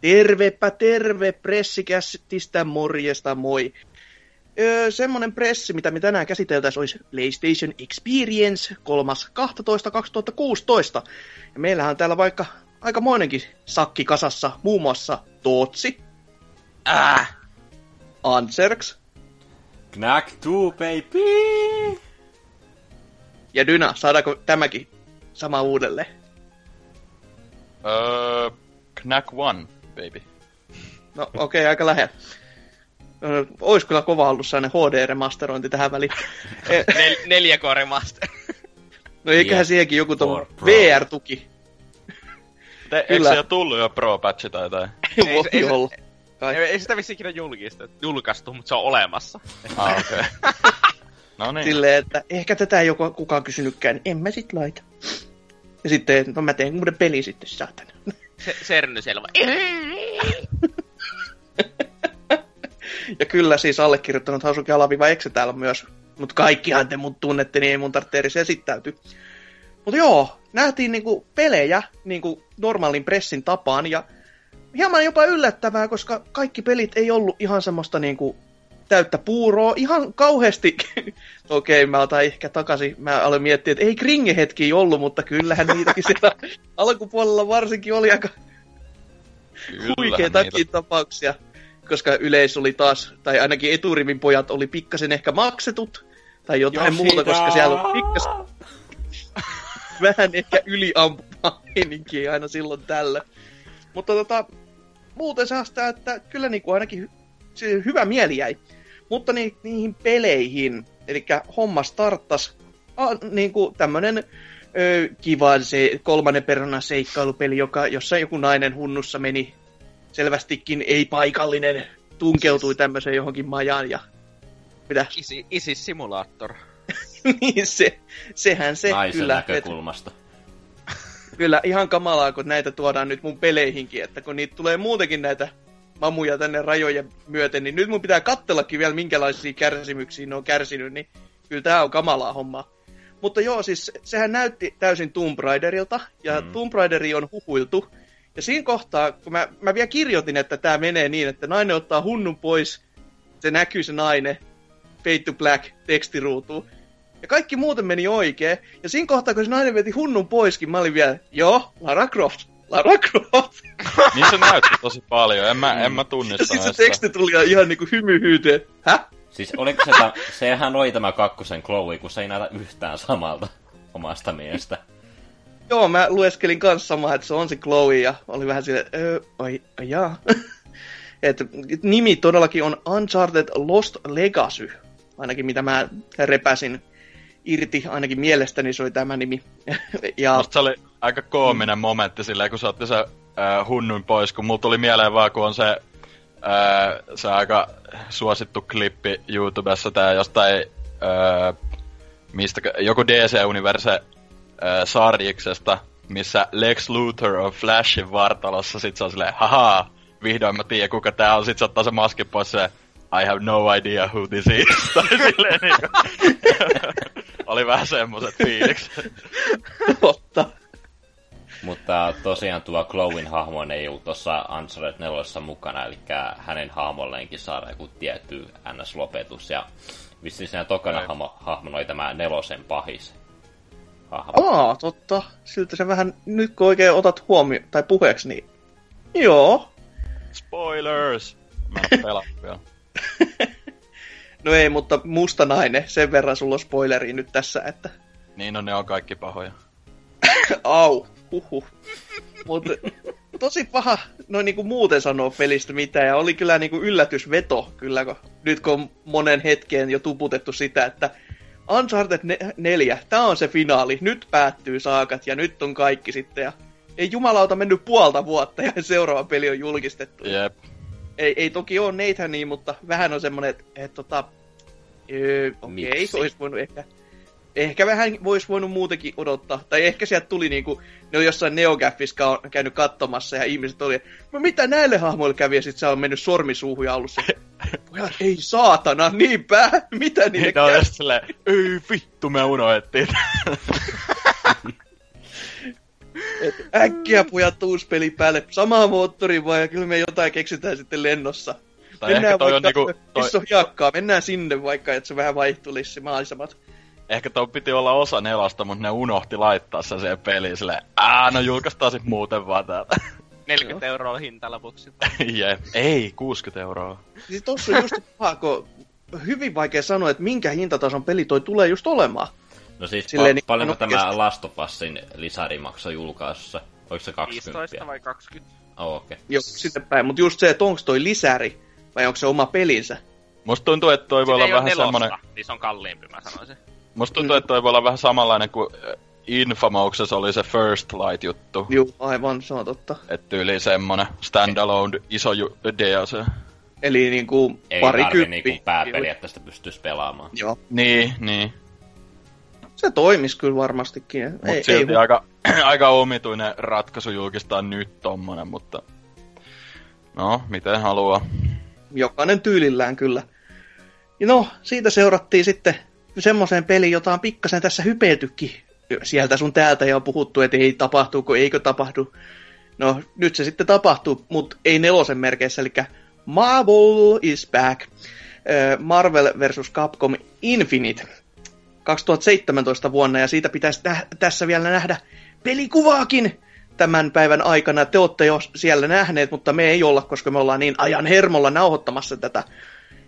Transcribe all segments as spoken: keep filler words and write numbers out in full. Tervepä terve, pressikästistä morjesta, moi. Öö, semmonen pressi, mitä me tänään käsiteltäisiin, olisi PlayStation Experience kolmas kahdestoista kaksituhattakuusitoista. Ja meillähän on täällä vaikka aikamoinenkin sakki kasassa, muun muassa Tootsi, Äh, Anserks, Knack two, baby! Ja Dyna, saadaanko tämäkin sama uudelleen? Öö, Knack one, baby. No okei, okay, aika lähellä. Ois kyllä kova ollut sellainen H D-remasterointi tähän väliin. Nel- neljä K-remaster. No eiköhän yeah. siihenkin joku tuon V R-tuki. Te, eikö se jo tullut jo Pro-patchi tai jotain? Ei, ei, ei, ei sitä vissi ikinä julkaistu, mutta se on olemassa. Ah, okei. Okay. No niin. Silleen, että ehkä tätä ei ole kukaan kysynytkään, niin en mä sit laita. Ja sitten, no mä teen uuden pelin sitten, saatana. Se, Sernyselva. Ja kyllä siis allekirjoittanut Hasuki Alaviva-Exe täällä myös. Mutta kaikkihan te mun tunnette, niin ei mun tarvitse edes esittäytyä. Mutta joo, nähtiin niinku pelejä niinku normaalin pressin tapaan. Ja hieman jopa yllättävää, koska kaikki pelit ei ollut ihan semmoista niinku täyttä puuroa. Ihan kauheasti. Okei, okay, mä otan ehkä takaisin. Mä aloin miettiä, että ei kringehetkiä ollut, mutta kyllähän niitäkin siellä alkupuolella varsinkin oli aika huikeitakin tapauksia. Koska yleis oli taas, tai ainakin eturivin pojat oli pikkasen ehkä maksetut, tai jotain Joshida. Muuta, koska siellä on pikkasen vähän ehkä yliampuvaa meininkiä aina silloin tällä. Mutta tota, muuten saa sitä, että kyllä niinku ainakin hy- hyvä mieli jäi. Mutta ni- niihin peleihin, eli homma starttas a, niinku tämmönen ö, kiva se kolmannen persoonan seikkailupeli, joka, jossa joku nainen hunnussa meni. Selvästikin ei-paikallinen tunkeutui tämmöiseen johonkin majaan ja... Mitä? Isi, Isis-simulaattor. Niin se, sehän se naisen kyllä... Naisen näkökulmasta. Et, kyllä ihan kamalaa, kun näitä tuodaan nyt mun peleihinkin, että kun niitä tulee muutenkin näitä mamuja tänne rajojen myöten, niin nyt mun pitää kattellakin vielä minkälaisia kärsimyksiä ne on kärsinyt, niin kyllä tää on kamalaa hommaa. Mutta joo, siis sehän näytti täysin Tomb Raiderilta, ja mm. Tomb Raideri on huhuiltu. Ja siinä kohtaa, kun mä, mä vielä kirjoitin, että tää menee niin, että nainen ottaa hunnun pois, se näkyy se nainen, fade to black, teksti ruutuu. Ja kaikki muuten meni oikein. Ja siinä kohtaa, kun se nainen veti hunnun poiskin, mä olin vielä, joo, Lara Croft, Lara Croft. Niin se näytti tosi paljon, en mä, mm. en mä tunnista näistä. Ja sit se teksti tuli ihan niinku hymyhyyteen, hä? Siis oliko se, ta- sehän oli tämä kakkosen Chloe, kun se ei näytä yhtään samalta omasta miestä. Joo, mä lueskelin kans samaa, että se on se Chloe, ja oli vähän silleen, öö, ai, ai jaa. Että nimi todellakin on Uncharted Lost Legacy, ainakin mitä mä repäsin irti, ainakin mielestäni se oli tämä nimi. Ja... Musta se oli aika koominen momentti silleen, kun sä otti se äh, hunnun pois, kun mulla tuli mieleen vaan, kun on se, äh, se aika suosittu klippi YouTubessa tää jostain, äh, mistä, joku D C-universe, sarjiksesta, missä Lex Luthor on Flashin vartalossa, sit se on silleen, haha, vihdoin mä tiedän kuka tää on, sit se ottaa se maski pois se, I have no idea who this is, tai silleen niinku. Oli vähän semmoset fiilikset. Totta. Mutta tosiaan tuo Chloen hahmon ei ollut tossa Uncharted neljässä mukana, eli hänen hahmolleenkin saadaan joku tietty N S-lopetus, ja vissiin siinä tokana hahmon oli tämä nelosen pahis. Aa, ah, totta. Siltä se vähän, nyt kun oikein otat huomioon, tai puheeksi, niin... Joo. Spoilers! Mä en pelaa vielä. No ei, mutta musta nainen, sen verran sulla on spoileria nyt tässä, että... Niin, no ne on kaikki pahoja. Au, huhuh. Mut tosi paha, noin niinku muuten sanoo pelistä mitään, ja oli kyllä niinku yllätysveto, kyllä, kun nyt kun on monen hetkeen jo tuputettu sitä, että... Uncharted neljä, tää on se finaali, nyt päättyy saakat ja nyt on kaikki sitten ja ei jumalauta mennyt puolta vuotta ja seuraava peli on julkistettu. Yep. Ei, ei toki oo neitä niin, mutta vähän on semmonen, että et, tota, öö, okei, okay, se ois voinut ehkä, ehkä vähän vois voinut muutenkin odottaa. Tai ehkä sieltä tuli niinku, ne on jossain NeoGaffissa käynyt katsomassa ja ihmiset oli, no mitä näille hahmoille kävi ja sit se on mennyt sormisuuhun ja ollut se. Pojat, ei saatana, niinpä! Mitä niille käy? Niitä on silleen, ei vittu, me unohdettiin. Et äkkiä pujat uusi peli päälle, samaa moottoria vaan, ja kyllä me jotain keksitään sitten lennossa. Tai mennään vaikka, niinku, toi... hiakkaa, mennään sinne vaikka, että se vähän vaihtulis se maisemat. Ehkä tuon piti olla osa nelasta, mutta ne unohti laittaa sen siihen peliin silleen, aah, no julkaistaan sit muuten vaan täältä. neljäkymmentä euroa on hinta lopuksi. Jep, ei, kuusikymmentä euroa. Siis tossa on just paha, kun hyvin vaikea sanoa, että minkä hintatason peli toi tulee just olemaan. No siis pa- niin, paljonko no, tämä kestä. Last of Usin lisäri maksoi julkaisussa? Oliko se kaksikymmentä? viisitoista vai kaksikymmentä? Oh, okei. Okay. Joo, sitten päin. Mutta just se, että onko toi lisäri vai onko se oma pelinsä? Musta tuntuu, että toi voi olla vähän nelosta, semmonen... Niin se on kalliimpi, mä sanoisin. Musta tuntuu, mm. että toi voi olla vähän samanlainen kuin Infamouksessa oli se First Light-juttu. Joo, aivan, se on totta. Et tyyliin semmonen standalone iso ju- D L C. Eli niinku ei parikymppi. Ei tarvi niinku pääpeliä, että sitä pystyis pelaamaan. Joo. Niin, niin. Se toimis kyllä varmastikin. Mut ei, silti ei... aika, aika omituinen ratkaisu julkistaa nyt tommonen, mutta... No, miten haluaa. Jokainen tyylillään kyllä. No, siitä seurattiin sitten semmoiseen peliin, jota on pikkasen tässä hypeltykin. Sieltä sun täältä ja on puhuttu, että ei tapahtuuko, eikö tapahdu. No, nyt se sitten tapahtuu, mutta ei nelosen merkeissä, eli Marvel is back. Marvel versus Capcom Infinite. kaksituhattaseitsemäntoista vuonna, ja siitä pitäisi nä- tässä vielä nähdä pelikuvaakin tämän päivän aikana. Te olette jo siellä nähneet, mutta me ei olla, koska me ollaan niin ajan hermolla nauhoittamassa tätä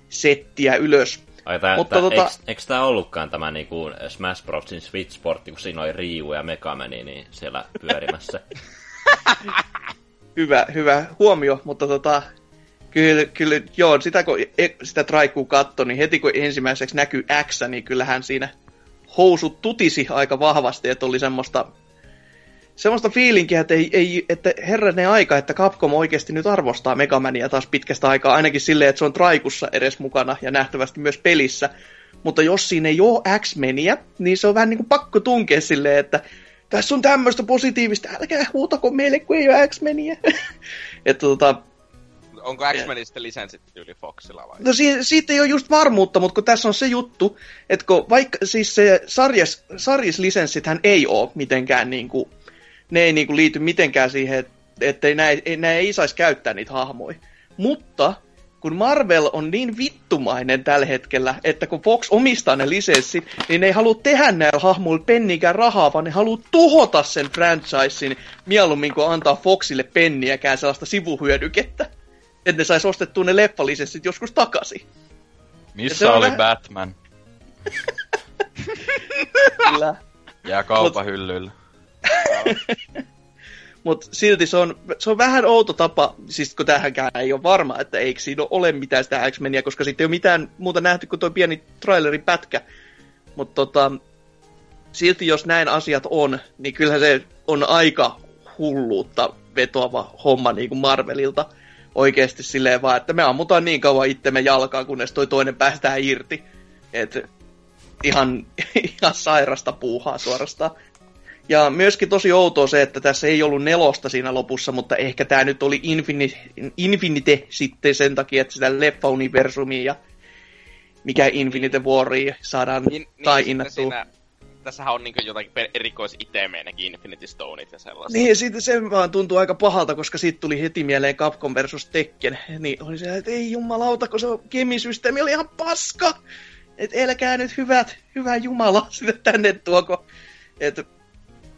settiä ylös. Ai, tää, mutta, tää, tota... eikö, eikö tää ollutkaan tämä niinku Smash Brosin Street Sport, kun siinä oli Ryu ja Megamani niin siellä pyörimässä? hyvä, hyvä huomio, mutta tota... Kyllä, kyllä, joo, sitä kun sitä traikuu katsoi, niin heti kun ensimmäiseksi näkyy X, niin kyllähän siinä housut tutisi aika vahvasti, että oli semmoista, semmoista fiilinkiä, että, ei, ei, että herranen aika, että Capcom oikeasti nyt arvostaa Megamania taas pitkästä aikaa, ainakin silleen, että se on traikussa edes mukana ja nähtävästi myös pelissä, mutta jos siinä ei ole X-meniä, niin se on vähän niin kuin pakko tunkea silleen, että tässä on tämmöistä positiivista, älkää huutako meille, kun ei ole X-meniä. Että tota... Onko X-Menin sitten lisensitty yli Foxilla vai? No si- siitä ei ole just varmuutta, mutta kun tässä on se juttu, että vaikka siis se sarjas, sarjislisenssithän ei ole mitenkään niinku, ne ei niinku liity mitenkään siihen, että nämä ei saisi käyttää niitä hahmoja. Mutta kun Marvel on niin vittumainen tällä hetkellä, että kun Fox omistaa ne lisenssit, niin ne ei halua tehdä näillä hahmoilla penniäkään rahaa, vaan ne haluaa tuhota sen franchisein mieluummin kuin antaa Foxille penniäkään sellaista sivuhyödykettä. Että ne sais ostettua ne leffalisenssit joskus takaisin. Missä oli vähän... Batman? Kyllä. Jää kaupahyllyllä. Mut... Mut silti se on, se on vähän outo tapa, siis kun tähänkään ei ole varma, että eikö siinä ole mitään sitä X-meniä, koska siitä ei ole mitään muuta nähty kuin tuo pieni trailerin pätkä. Mutta tota, silti jos näin asiat on, niin kyllähän se on aika hulluutta vetoava homma niin kuin Marvelilta. Oikeesti silleen vaan, että me ammutaan niin kauan itsemme jalkaan, kunnes toi toinen päästään irti. Et ihan, ihan sairasta puuhaa suorastaan. Ja myöskin tosi outoa se, että tässä ei ollut nelosta siinä lopussa, mutta ehkä tää nyt oli Infinite, Infinite sitten sen takia, että sitä leffa-universumia ja mikä Infinite Waria saadaan niin, tai niin, innattua. Tässähän on niinku jotakin erikoisitemejä, nekin Infinity Stoneit ja sellaista. Niin, siitä se vaan tuntuu aika pahalta, koska siitä tuli heti mieleen Capcom versus Tekken. Niin oli se, että ei jumalauta, kun se gemisysteemi oli ihan paska! Et älkää nyt hyvät, hyvä jumala, sitä tänne tuoko. Et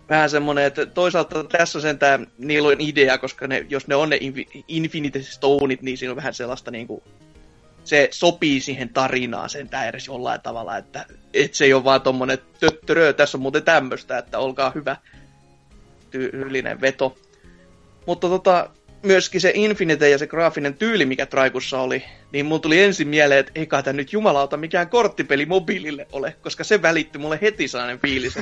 vähän semmonen, että toisaalta tässä sentään niillä on idea, koska ne, jos ne on ne Infinity Stoneit, niin siinä on vähän sellaista niinku... Se sopii siihen tarinaan sentään edes jollain tavalla, että et se ei ole vaan tommonen töttörö, tässä on muuten tämmöstä, että olkaa hyvä tyylinen veto. Mutta tota, myöskin se Infinite ja se graafinen tyyli, mikä traikussa oli, niin mun tuli ensin mieleen, että eikä tämä nyt jumalauta mikään korttipeli mobiilille ole, koska se välitti mulle heti sellainen fiilis.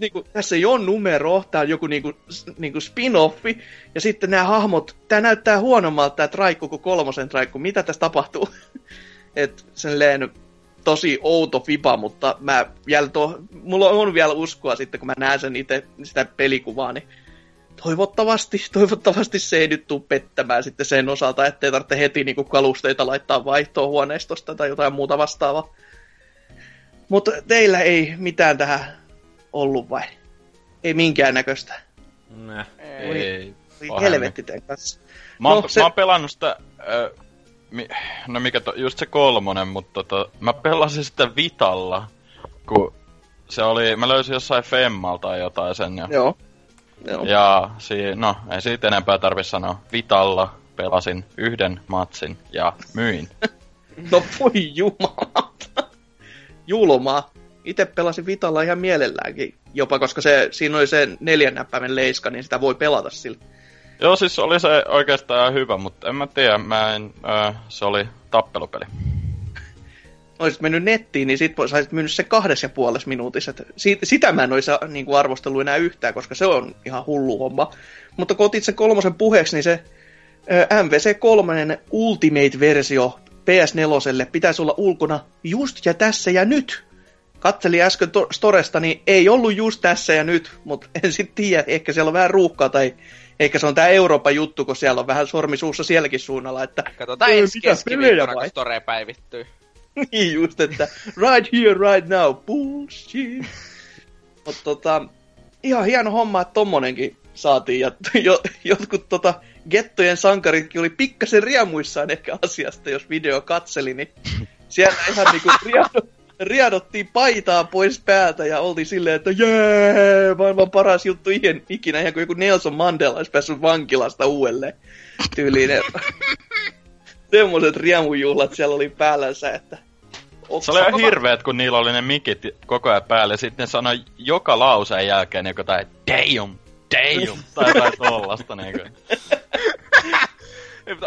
Niinku, tässä ei ole numero, tää on joku niinku, niinku spin-offi, ja sitten nämä hahmot, tää näyttää huonommalta tää traikku kuin kolmosen traikku, mitä tässä tapahtuu? Et silleen tosi outo fiba, mutta mä vielä to, mulla on vielä uskoa sitten, kun mä näen sen itse, sitä pelikuvaa, niin toivottavasti, toivottavasti se ei nyt tule pettämään sitten sen osalta, ettei tarvitse heti niinku kalusteita laittaa vaihtoon huoneistosta tai jotain muuta vastaavaa. Mutta teillä ei mitään tähän ollut vai? Ei minkään näköistä. Nä, ei. ei. Helvetti tämän kanssa. Mä oon, no, se... mä oon pelannut sitä, äh, mi, no mikä to, just se kolmonen, mutta to, mä pelasin sitä Vitalla, kun se oli, mä löysin jossain Femmalta tai jotain sen. Ja, joo. Joo. Ja si, no, ei siitä enempää tarvi sanoa. Vitalla pelasin yhden matsin ja myin. No voi jumalata. Julma. Itse pelasin Vitalla ihan mielelläänkin jopa, koska se, siinä oli se neljän näppäimen leiska, niin sitä voi pelata sillä. Joo, siis oli se oikeastaan hyvä, mutta en mä tiedä, mä en, öö, se oli tappelupeli. Olisit mennyt nettiin, niin sit saisit myynyt se kahdessa ja puolessa minuutissa. Sitä mä en olisi niin arvostellut enää yhtään, koska se on ihan hullu homma. Mutta kun otit sen kolmosen puheeksi, niin se M V C kolme Ultimate-versio P S neljälle pitäisi olla ulkona just ja tässä ja nyt. Katselin äsken to- storesta, niin ei ollut just tässä ja nyt, mutta en sitten tiedä, ehkä siellä on vähän ruuhkaa tai ehkä se on tää Euroopan juttu, kun siellä on vähän sormisuussa sielläkin suunnalla, että... Katsotaan ensi keskiviikkona, kun store päivittyy. Niin just, että right here, right now, bullshit. Mutta tota, ihan hieno homma, että tommonenkin saatiin ja jo, jotkut tota, gettojen sankaritkin oli pikkasen riemuissaan ehkä asiasta, jos video katseli, niin siellä ihan niinku riadot. Riadottiin paitaa pois päältä ja oltiin silleen, että jee, maailman paras juttu ihan ikinä, ihan kuin joku Nelson Mandela olisi päässyt vankilasta uudelleen tyyliin. Semmoiset riemujuhlat siellä oli päällänsä, että... Oks, se oli ihan hirveet, kun niillä oli ne mikit koko ajan päälle, sitten ne sanoi joka lauseen jälkeen niin jotain damn, damn, tai jotain tollasta niin kuin.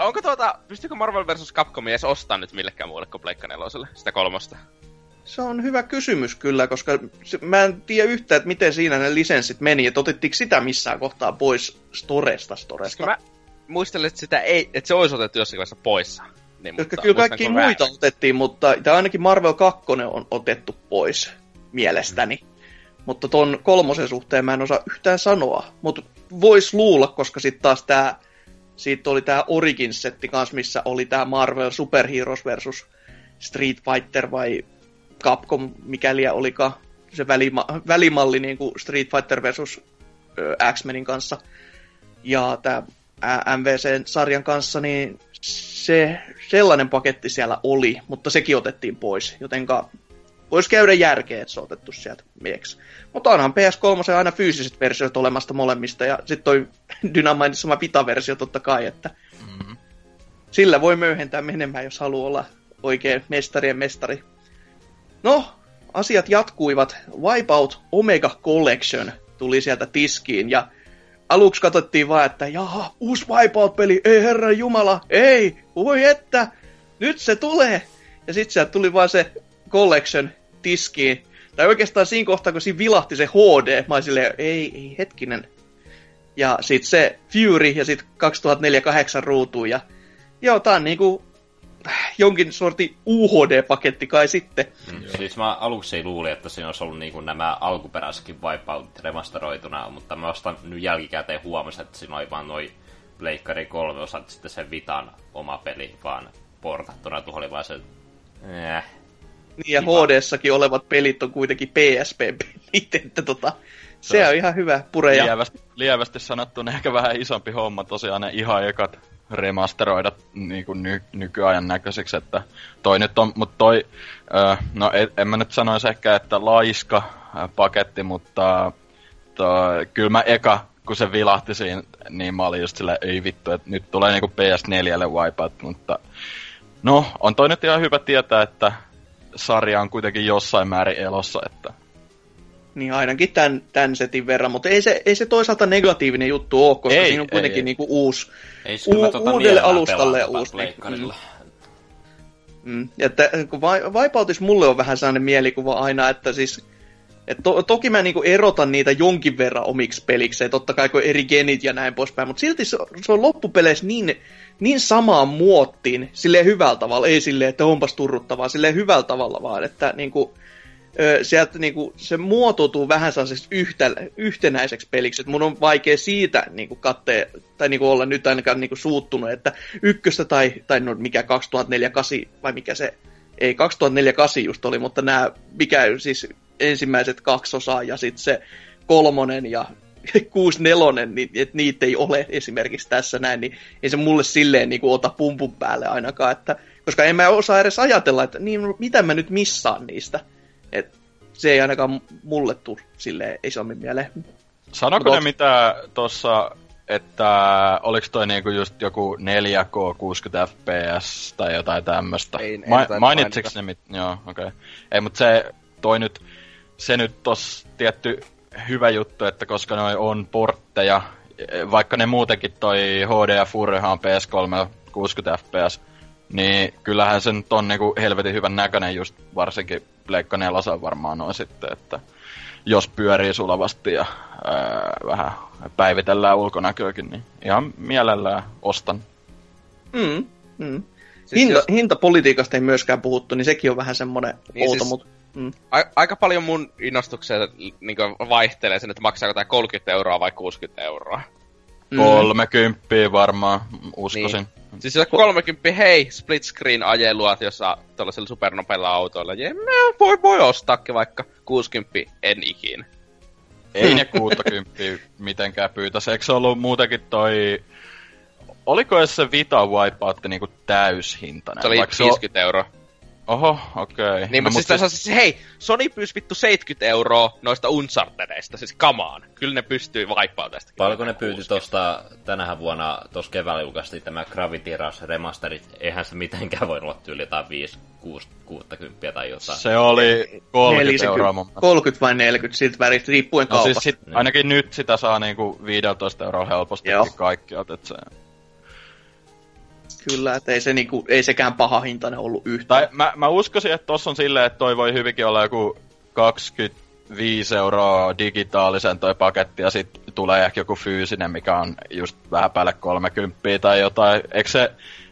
Onko tuota, pystyykö Marvel versus Capcom edes ostaa nyt millekään muulle kuin Pleikka neloselle, sitä kolmosta? Se on hyvä kysymys kyllä, koska se, mä en tiedä yhtään, että miten siinä ne lisenssit meni, että otettiinko sitä missään kohtaa pois storesta storesta. Mä muistelin, että, sitä ei, että se olisi otettu jossakin vaiheessa pois. Niin, mutta, kyllä kaikki muita väärin otettiin, mutta ainakin Marvel kaksi on otettu pois mielestäni. Mm. Mutta ton kolmosen suhteen mä en osaa yhtään sanoa, mutta vois luulla, koska sitten taas tää, siitä oli tää Origins-setti kanssa, missä oli tää Marvel Super Heroes versus Street Fighter vai... Capcom, mikäli olikaan se välima- välimalli niin kuin Street Fighter versus X-Menin kanssa ja tämä M V C-sarjan kanssa, niin se sellainen paketti siellä oli, mutta sekin otettiin pois, jotenka voisi käydä järkeä, että se on otettu sieltä mieksi. Mutta onhan P S kolme aina fyysiset versiot olemasta molemmista ja sitten toi Dynamite sama Vita-versio totta kai, että mm-hmm. sillä voi möyhentää menemään, jos haluaa olla oikein mestarien mestari. No, asiat jatkuivat. Wipeout Omega Collection tuli sieltä tiskiin ja aluksi katsottiin vaan, että jaha, uusi Wipeout-peli, ei herran jumala, ei, voi että, nyt se tulee. Ja sit sieltä tuli vaan se Collection tiskiin. Tai oikeastaan siinä kohtaa, kun siinä vilahti se H D, mä olin silleen, ei, ei hetkinen. Ja sit se Fury ja sit kaksituhattaneljä kahdeksan ruutuun ja joo, tää on niinku... jonkin sortin U H D-paketti kai sitten. Mm, siis mä aluksi ei luulin, että siinä olisi ollut niinku nämä alkuperäiskin Wipeout remasteroituna, mutta mä ostan nyt jälkikäteen huomasin, että siinä oli vaan noi Pleikkari kolme osat sitten sen Vitan oma peli vaan portattuna. Tuohon oli vaan se... Äh, niin ja H D-säkin olevat pelit on kuitenkin P S P-pelit, että tota... Se, se on ihan hyvä pureja. Lievästi, lievästi sanottuna ehkä vähän isompi homma tosiaan ne ihan ekat remasteroida niin kuin ny, nykyajan näköiseksi, että toi nyt on, mutta toi, öö, no en, en mä nyt sanoisi ehkä, että laiska paketti, mutta toi, kyllä mä eka, kun se vilahti siinä, niin mä olin just silleen, ei vittu, että nyt tulee niinku P S neljälle Wipeout, mutta no, on toi nyt ihan hyvä tietää, että sarja on kuitenkin jossain määrin elossa, että niin ainakin tämän, tämän setin verran, mutta ei se, ei se toisaalta negatiivinen juttu ole, koska ei, siinä on kuitenkin ei, ei. Niinku uusi ei, u- tuota uudelle alustalle ja uusi. Mm. Mm. Että, kun Wipeoutis mulle on vähän sellainen mielikuva aina, että siis, et to, toki mä niinku erotan niitä jonkin verran omiksi pelikseen, totta kai kun eri genit ja näin poispäin, mutta silti se, se on loppupeleissä niin, niin samaan muottiin, silleen hyvällä tavalla, ei silleen, että onpas turruttavaa, silleen hyvällä tavalla vaan, että niinku... Sieltä niinku, se muotoutuu vähän sellaiseksi yhtä, yhtenäiseksi peliksi, että mun on vaikea siitä niinku, kattee, tai niinku, olla nyt ainakaan niinku, suuttunut, että ykköstä tai, tai no, mikä kaksituhattaneljä kahdeksan, vai mikä se, ei kaksituhattaneljä kahdeksan just oli, mutta nämä, mikä siis ensimmäiset kaksi osaa ja sitten se kolmonen ja kuusikymmentäneljä, niin, että niitä ei ole esimerkiksi tässä näin, niin ei se mulle silleen niin kuin ota pumpun päälle ainakaan, että, koska en mä osaa edes ajatella, että niin, mitä mä nyt missaan niistä. Et se ei ainakaan mulle tule silleen isommin mieleen. Sanoko Mut ne mitä tuossa, että oliko toi niinku just joku neljä K kuusikymmentä F P S tai jotain tämmöstä? Ei, Ma- en mainitsiks mainita. Ne mit? Joo, okei. Okay. Ei, mut se toi nyt, se nyt tossa tietty hyvä juttu, että koska noi on portteja, vaikka ne muutenkin toi H D ja Full H D on P S kolme kuusikymmentä F P S, niin kyllähän se nyt on niinku helvetin hyvän näköinen just varsinkin Pleikka nelosen varmaan on sitten, että jos pyörii sulavasti ja ää, vähän päivitellään ulkonäköäkin, niin ihan mielellään ostan. Mm, mm. Siis Hinta, jos... Hintapolitiikasta ei myöskään puhuttu, niin sekin on vähän semmoinen niin outo, siis mutta... Mm. A- aika paljon mun innostuksia niin vaihtelee sen, että maksaako tää kolmekymmentä euroa vai kuusikymmentä euroa. Mm. kolmekymmentä varmaan, uskoisin. Niin. Siis jos kolmekymmentä, hei, split screen ajelua, jossa tuollaisella supernopeilla autoilla, jee, mä voi, voi ostaakin vaikka kuusikymmentä, en ikinä. Ei ne kuusikymmentä mitenkään pyytäisi, eikö se ollut muutenkin toi... Oliko edes se Vita Wipeout niinku täyshintainen? Se oli viisikymmentä euroa. Oho, okei. Okay. Niin, no, mutta siis, siis... siis hei, Sony pyysi vittu seitsemänkymmentä euroa noista Unchartedeista, siis kamaan. Kyllä ne pystyy Wipeoutaistakin. Paljonko ne pyyti tosta tänähän vuonna, tossa keväällä julkaistiin tämä Gravity Rush remasterit, eihän se mitenkään voi olla tyyli jotain viisi, kuusikymmentä tai jotain. Se oli kolmekymmentä euroa mun mielestä. kolmekymmentä vai neljäkymmentä, siltä väristä, riippuen kaupasta. No siis sit, ainakin nyt sitä saa niinku viisitoista euroa helposti kaikki, että se... Kyllä, et ei, se niinku, ei sekään paha hintainen ollut yhtään. Tai mä, mä uskoisin, että tossa on silleen, että toi voi hyvinkin olla joku kaksikymmentäviisi euroa digitaalisen toi paketti, ja sit tulee ehkä joku fyysinen, mikä on just vähän päälle kolmekymmentä tai jotain. Eikö se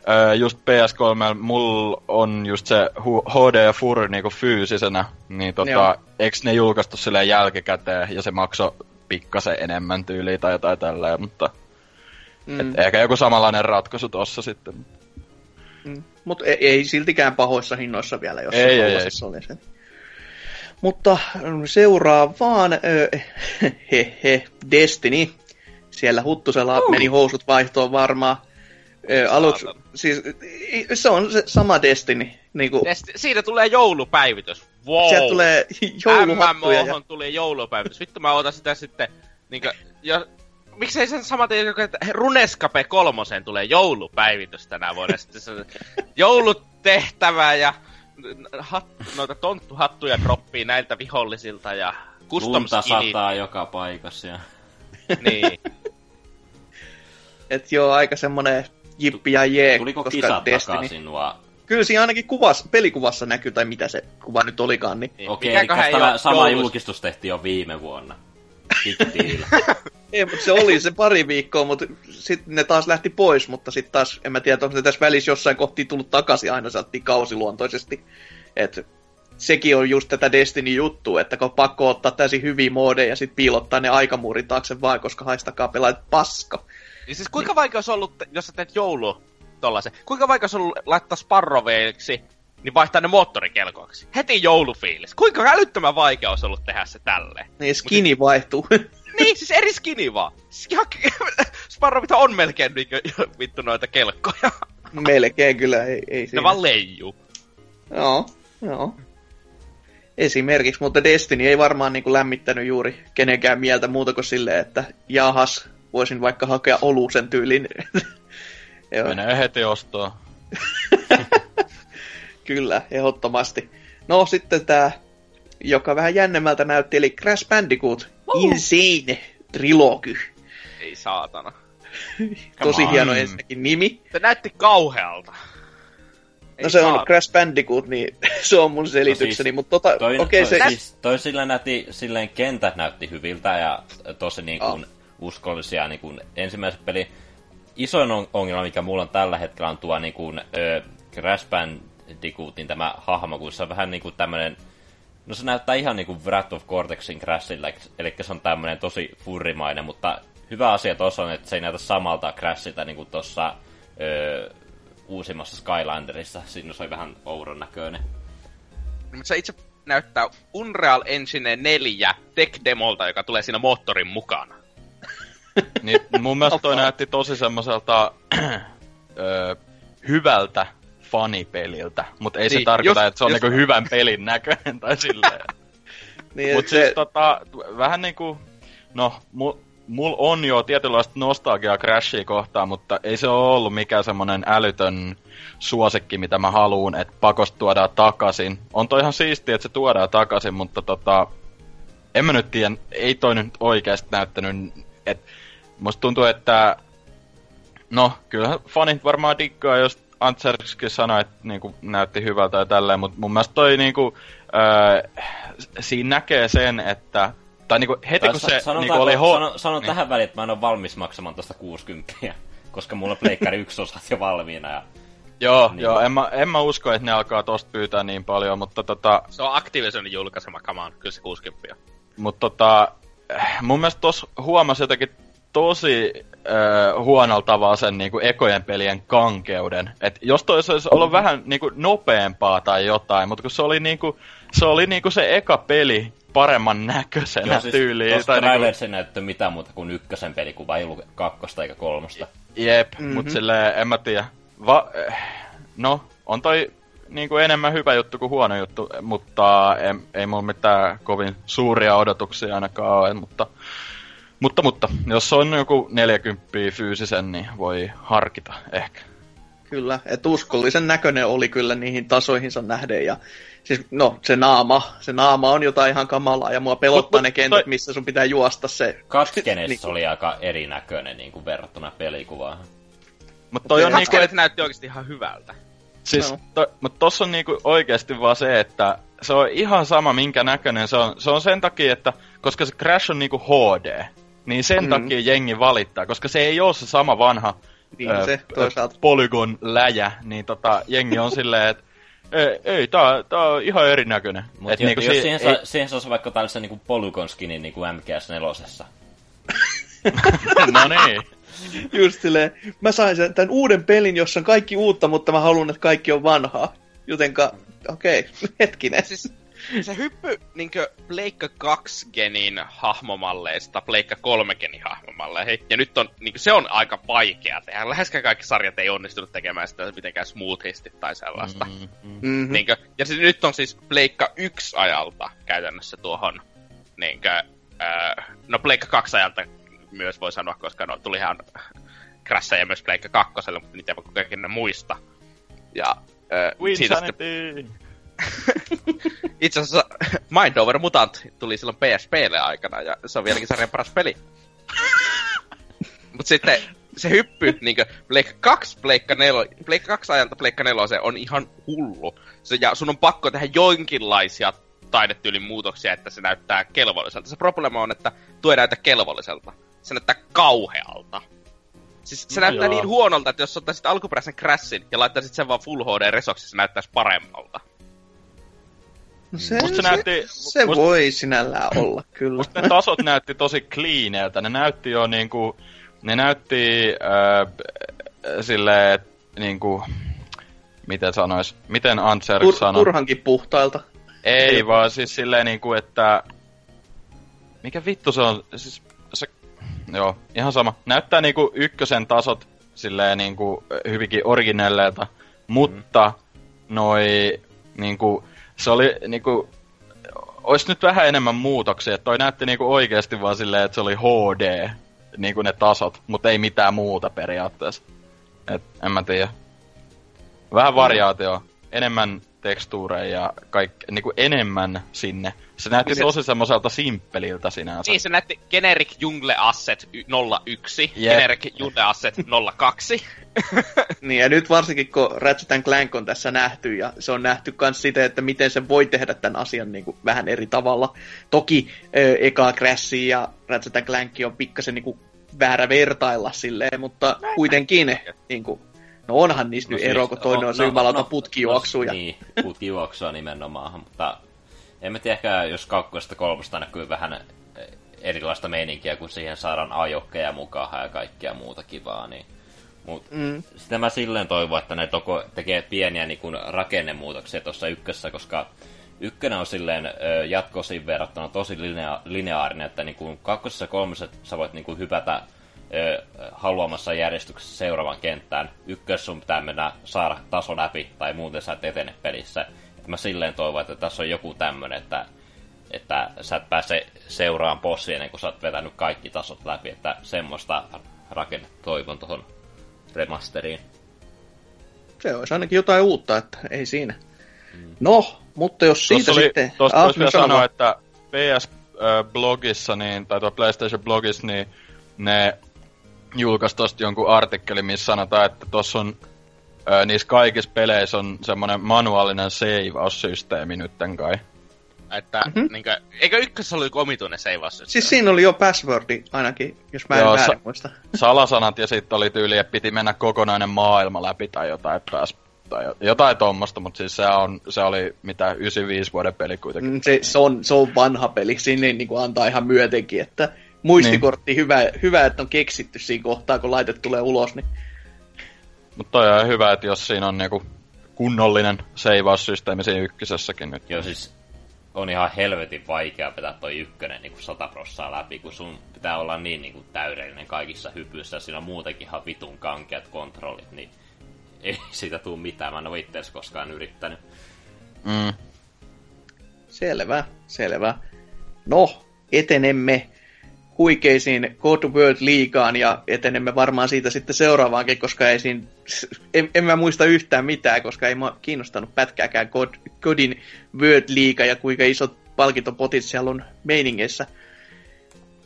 äh, just P S kolme, mulla on just se H D ja F U R niinku fyysisenä, niin tota, eikö ne julkaistu silleen jälkikäteen, ja se maksoi pikkasen enemmän tyyliä tai jotain tälleen, mutta... Mm. Et ehkä joku samanlainen ratkaisu tossa sitten. Mm. Mutta ei, ei siltikään pahoissa hinnoissa vielä, jos ei, ei, ei. Oli se. Mutta seuraavaan, äh, he, he, Destiny. Siellä Huttusella uh. meni housut vaihtoon varmaan. Äh, aluksi, siis, se on se sama Destiny. Niin kuin... Desti- siinä tulee joulupäivitys. Wow. Sieltä tulee jouluhattuja. M M O:hon tulee joulupäivitys. Vittu mä ootan sitä sitten... Niin kuin, ja... Miksei sen samat, että Runescape kolmoseen tulee joulupäivitys tänä vuonna. Sitten se joulutehtävää ja hat, noita tonttuhattuja droppii näiltä vihollisilta ja custom skini. Lunta sataa joka paikassa. Ja... Niin. Et joo, aika semmonen jippi ja jee. Tuliko kisat takaisin vaan? Kyllä siinä ainakin kuvassa, pelikuvassa näkyy, tai mitä se kuva nyt olikaan. Niin... Okei, eli tämä sama julkistus tehtiin jo viime vuonna. Hittiillä. Ei, mutta se oli se pari viikkoa, mutta sitten ne taas lähti pois, mutta sitten taas, en mä tiedä, onko ne tässä välissä jossain kohti tullut takaisin, aina saattiin kausiluontoisesti. Et sekin on just tätä Destiny-juttu, että kun pakko ottaa täysin hyviä moodeja ja sitten piilottaa ne aikamuurin taakse vaan, koska haistakaa pelaat paska. Ja siis kuinka vaikea olisi ollut, jos sä teet joulu tollasen, kuinka vaikea olisi ollut laittaa sparroveiksi, niin vaihtaa ne moottorikelkoiksi. Heti joulufiilis. Kuinka älyttömän vaikea olisi ollut tehdä se tälleen. Niin skini vaihtuu. Niin, siis eri skini vaan. Sparrovita on melkein niin, vittu noita kelkkoja. Melkein kyllä, ei, ei siinä. Ne vaan leijuu. Joo, joo. Esimerkiksi, mutta Destiny ei varmaan niin kuin lämmittänyt juuri kenenkään mieltä muuta kuin silleen, että jahas, voisin vaikka hakea olusen tyylin. Menee heti ostoon. Kyllä, ehdottomasti. No sitten tää, joka vähän jännemmältä näytti, eli Crash Bandicoot N. Sane Trilogy. Ei saatana. Tosi hieno ensinnäkin nimi. Se näytti kauhealta. Ei no se saatana. On Crash Bandicoot, niin se on mun selitykseni, no siis, mutta tota... Toi, okay, toi, se... siis, toi sillä näytti, silleen kentät näytti hyviltä ja tosi niin kuin oh. uskollisia niin kuin ensimmäisen pelin. Isoin ongelma, mikä mulla on tällä hetkellä, on tuo niin kuin, ö, Crash Bandicoot Dikutin tämä hahmo, kun se on vähän niinku tämmönen... No se näyttää ihan niinku Wrath of Cortexin Crashilla, eli se on tämmönen tosi furrimainen, mutta hyvä asia tossa on, että se ei näytä samalta Crashilta niinku tossa öö, uusimmassa Skylanderissa. Siinä se on vähän oudon näköinen. No, mutta se itse näyttää Unreal Engine neljä tech-demolta, joka tulee siinä moottorin mukana. Niin, mun mielestä toi näytti tosi semmoiselta öö, hyvältä fanipeliltä, mutta ei niin, se tarkoita, just, että se on just... niinku hyvän pelin näköinen tai silleen. Niin, mutta siis se... tota, vähän niinku, no, mu, mul on jo tietynlaista nostalgiaa Crashia kohtaan, mutta ei se ole ollut mikään semmonen älytön suosikki, mitä mä haluun, että pakosta tuodaan takaisin. On toi ihan siistiä, että se tuodaan takaisin, mutta tota, en mä nyt tiedä, ei toi nyt oikeasti näyttänyt, että musta tuntuu, että no, kyllähän fanit varmaan diggaa, jos Antserkskin sanoi, että niinku, näytti hyvältä ja tälleen, mutta mun mielestä toi niinku, öö, siinä näkee sen, että tai niinku heti kun se niinku oli... Ho- sano, sano niin. Tähän väliin, että mä en ole valmis maksamaan tosta kuusikymmentä, koska mulla on pleikkari yksi osat jo valmiina. Ja... Joo, niin. joo en, mä, en mä usko, että ne alkaa tosta pyytää niin paljon, mutta tota... Se on Activisionin julkaisema, come on, kyllä se kuusikymmentä. Mutta tota, mun mielestä tossa huomasi jotenkin tosi äh, huonolla tavalla sen niinku ekojen pelien kankeuden. Et jos toi olisi ollut vähän niinku nopeampaa tai jotain, mutta kun se oli niinku se, oli niinku se eka peli paremman näköisenä siis tyyliin. Tuosta trailerissa niinku... ei näyttö mitään muuta kuin ykkösen pelikuva, ei ollut kakkosta eikä kolmosta. Jep, mm-hmm. Mut silleen en mä tiedä. Va... No, on toi niinku enemmän hyvä juttu kuin huono juttu, mutta ei, ei mulla mitään kovin suuria odotuksia ainakaan ole, mutta... Mutta, mutta, jos on joku neljäkymppiä fyysisen, niin voi harkita ehkä. Kyllä, et uskollisen näköinen oli kyllä niihin tasoihinsa nähden. Ja, siis, no, se naama, se naama on jotain ihan kamalaa, ja mua pelottaa mut, ne kentät, toi... missä sun pitää juosta se... Katkenessa niin. oli aika erinäköinen niin kuin verrattuna pelikuvaan. Mut toi on niinku, että näytti oikeesti ihan hyvältä. Siis, no. to, mut tossa on niinku oikeesti vaan se, että se on ihan sama minkä näköinen se on. Se on sen takia, että koska se Crash on niinku H D... Niin sen mm. takia jengi valittaa, koska se ei ole se sama vanha niin ö, se, polygon läjä, niin tota, jengi on silleen, että ei, ei tää, tää on ihan erinäköinen. Mut jo, niinku jos si- siihen, ei... saa, siihen saisi vaikka tällaisen niinku polygon skinin niinku M G S neljä. No niin. Just silleen, mä sain sen tämän uuden pelin, jossa on kaikki uutta, mutta mä haluan, että kaikki on vanhaa. Jotenka, okei, okay, hetkinen. Siis... Se hyppy niinkö Pleikka kaksi-genin hahmomalleista Pleikka kolme-genin hahmomalleihin. Ja nyt on, niinkö se on aika vaikea tehdä. Läheskään kaikki sarjat ei onnistunut tekemään sitä mitenkään smoothisti tai sellaista. Mm-hmm. Niinkö, ja se nyt on siis Pleikka yksi ajalta käytännössä tuohon. Niinkö, öö, no Pleikka kaksi ajalta myös voi sanoa, koska no tulihan Crashia myös Pleikka kakkoselle, mutta niitä ei voi kukaan muista. Ja öö, siitä sitten... Itse asiassa Mind Over Mutant tuli silloin P S P:lle aikana, ja se on vieläkin sarjan paras peli. Mut sitten se hyppy, niinkö, Pleikka kaksi, Pleikka neljä, Pleikka kaksi ajalta Pleikka neljä, se on ihan hullu. Se, ja sun on pakko tehdä jonkinlaisia taidetyylin muutoksia, että se näyttää kelvolliselta. Se problema on, että tuo ei näytä kelvolliselta. Se näyttää kauhealta. Siis se no näyttää joo. niin huonolta, että jos ottaisit alkuperäisen Crashin ja laittaisit sen vaan Full H D-resoksi, se näyttäisi paremmalta. No se, se, näytti, se must, voi sinällään olla, kyllä. Musta ne tasot näytti tosi cleaneiltä. Ne näytti jo niinku... Ne näytti äh, silleen, niinku... Miten sanois? Miten Antserk Tur- sanoi? Turhankin puhtailta. Ei vaan siis silleen niinku, että... Mikä vittu se on? Siis, se, joo, ihan sama. Näyttää niinku ykkösen tasot silleen niinku hyvinkin originelleilta. Mutta mm. noi niinku... Se oli niinku... Ois nyt vähän enemmän muutoksia. Toi näytti niinku oikeesti vaan silleen, että se oli H D. Niinku ne tasot. Mut ei mitään muuta periaatteessa. Et en mä tiedä. Vähän variaatioa. Enemmän tekstuureja ja kaikki... Niinku enemmän sinne. Se näytti tosi semmoselta simppeliltä sinänsä. Niin, se näytti Generic Jungle Asset nolla yksi. Yep. Generic Jungle Asset nolla kaksi. Niin, ja nyt varsinkin, kun Ratchet and Clank on tässä nähty, ja se on nähty myös sitä, että miten se voi tehdä tämän asian niin kuin vähän eri tavalla. Toki ö, eka Crash ja Ratchet and Clank on pikkasen niin kuin väärä vertailla silleen, mutta näin kuitenkin, niin kuin, no onhan niistä no, nyt ero, kun toinen on se no, jumalauta no, putkijuoksuja. No, niin, putkijuoksua nimenomaan, mutta en mä tiedä, jos kakkosesta kolmosta näkyy vähän erilaista meininkiä, kun siihen saadaan ajokkeja mukaan ja kaikkea muuta kivaa, niin... Mut mm. sitä mä silleen toivon, että ne toko tekee pieniä niin kun rakennemuutoksia tuossa ykkössä, koska ykkönen on silleen jatkosin verrattuna tosi linea- lineaarinen, että niin kun kakkosessa kolmosessa sä voit niin kun hypätä ö, haluamassa järjestyksessä seuraavan kenttään. Ykkös sun pitää mennä saada taso läpi, tai muuten sä et etene pelissä. Et mä silleen toivon, että tässä on joku tämmönen, että, että sä et pääse seuraan bossia ennen kuin sä oot vetänyt kaikki tasot läpi. Että semmoista rakennetta toivon tohon remasteriin. Se olisi ainakin jotain uutta, että ei siinä. Mm. No, mutta jos siitä tuossa sitten... Oli, tuosta ah, voisi vielä sanoa, että P S-blogissa, niin, tai tuolla PlayStation-blogissa, niin ne julkaisi tosta jonkun artikkeli, missä sanotaan, että tuossa on, ö, niissä kaikissa peleissä on semmoinen manuaalinen seivaussysteemi nytten kai. Että, mm-hmm. niin kuin, eikö ykkössä ollut omituinen seivaussysteemi? Siis siinä oli jo passwordi ainakin, jos mä en Joo, väärin muista. Salasanat ja sitten oli tyyli, että piti mennä kokonainen maailma läpi tai jotain pääs. Tai jotain tommosta, mutta siis se, on, se oli mitä yhdeksänkymmentäviisi vuoden peli kuitenkin. Se, se, on, se on vanha peli, siinä ei niin kuin antaa ihan myötenkin, että muistikortti niin. hyvä, hyvä, että on keksitty siinä kohtaa, kun laite tulee ulos. Niin. Mutta toi on hyvä, että jos siinä on niinku kunnollinen seivaussysteemi siinä ykkösessäkin nyt. Joo siis on ihan helvetin vaikea vetää toi ykkönen niinku sata prossaa läpi, kun sun pitää olla niin niinku täydellinen kaikissa hypyissä, siinä on muutenkin ihan vitun kankeat kontrollit, niin... Ei siitä tuu mitään, mä en ole itse asiassa koskaan yrittänyt. Mm. Selvä, selvä. No, etenemme huikeisiin God World Leagueaan ja etenemme varmaan siitä sitten seuraavaankin, koska ei siinä, en, en mä muista yhtään mitään, koska ei mua kiinnostanut pätkääkään God, Godin World League ja kuinka isot palkintopotit siellä on meiningeissä.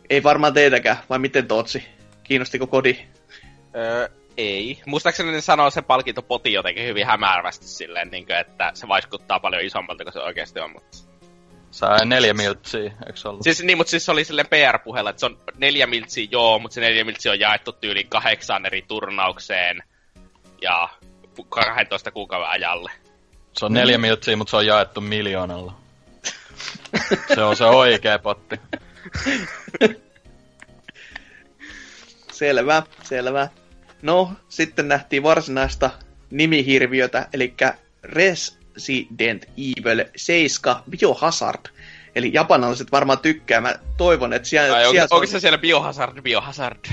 Ei varmaan teitäkään, vai miten Tootsi? Kiinnostiko Kodi? Öö... Ei. Muistaakseni ne sanoo sen palkintopoti jotenkin hyvin hämärävästi silleen, niin kuin, että se vaikuttaa paljon isommalta kuin se oikeasti on, mutta... Sää neljä miltsiä, eikö se ollut? Siis, niin, mutta siis se oli silleen P R-puhella, että se on neljä miltsiä, joo, mutta se neljä miltsiä on jaettu tyyliin kahdeksaan eri turnaukseen ja kahdentoista kuukauden ajalle. Se on neljä miltsiä, mutta se on jaettu miljoonalla. Se on se oikea potti. Selvä, selvä. No, sitten nähtiin varsinaista nimihirviötä, eli Resident Evil seitsemän Biohazard. Eli japanalaiset varmaan tykkää, mä toivon, että siellä... Ai, on, siellä onko se on... siellä Biohazard, Biohazard?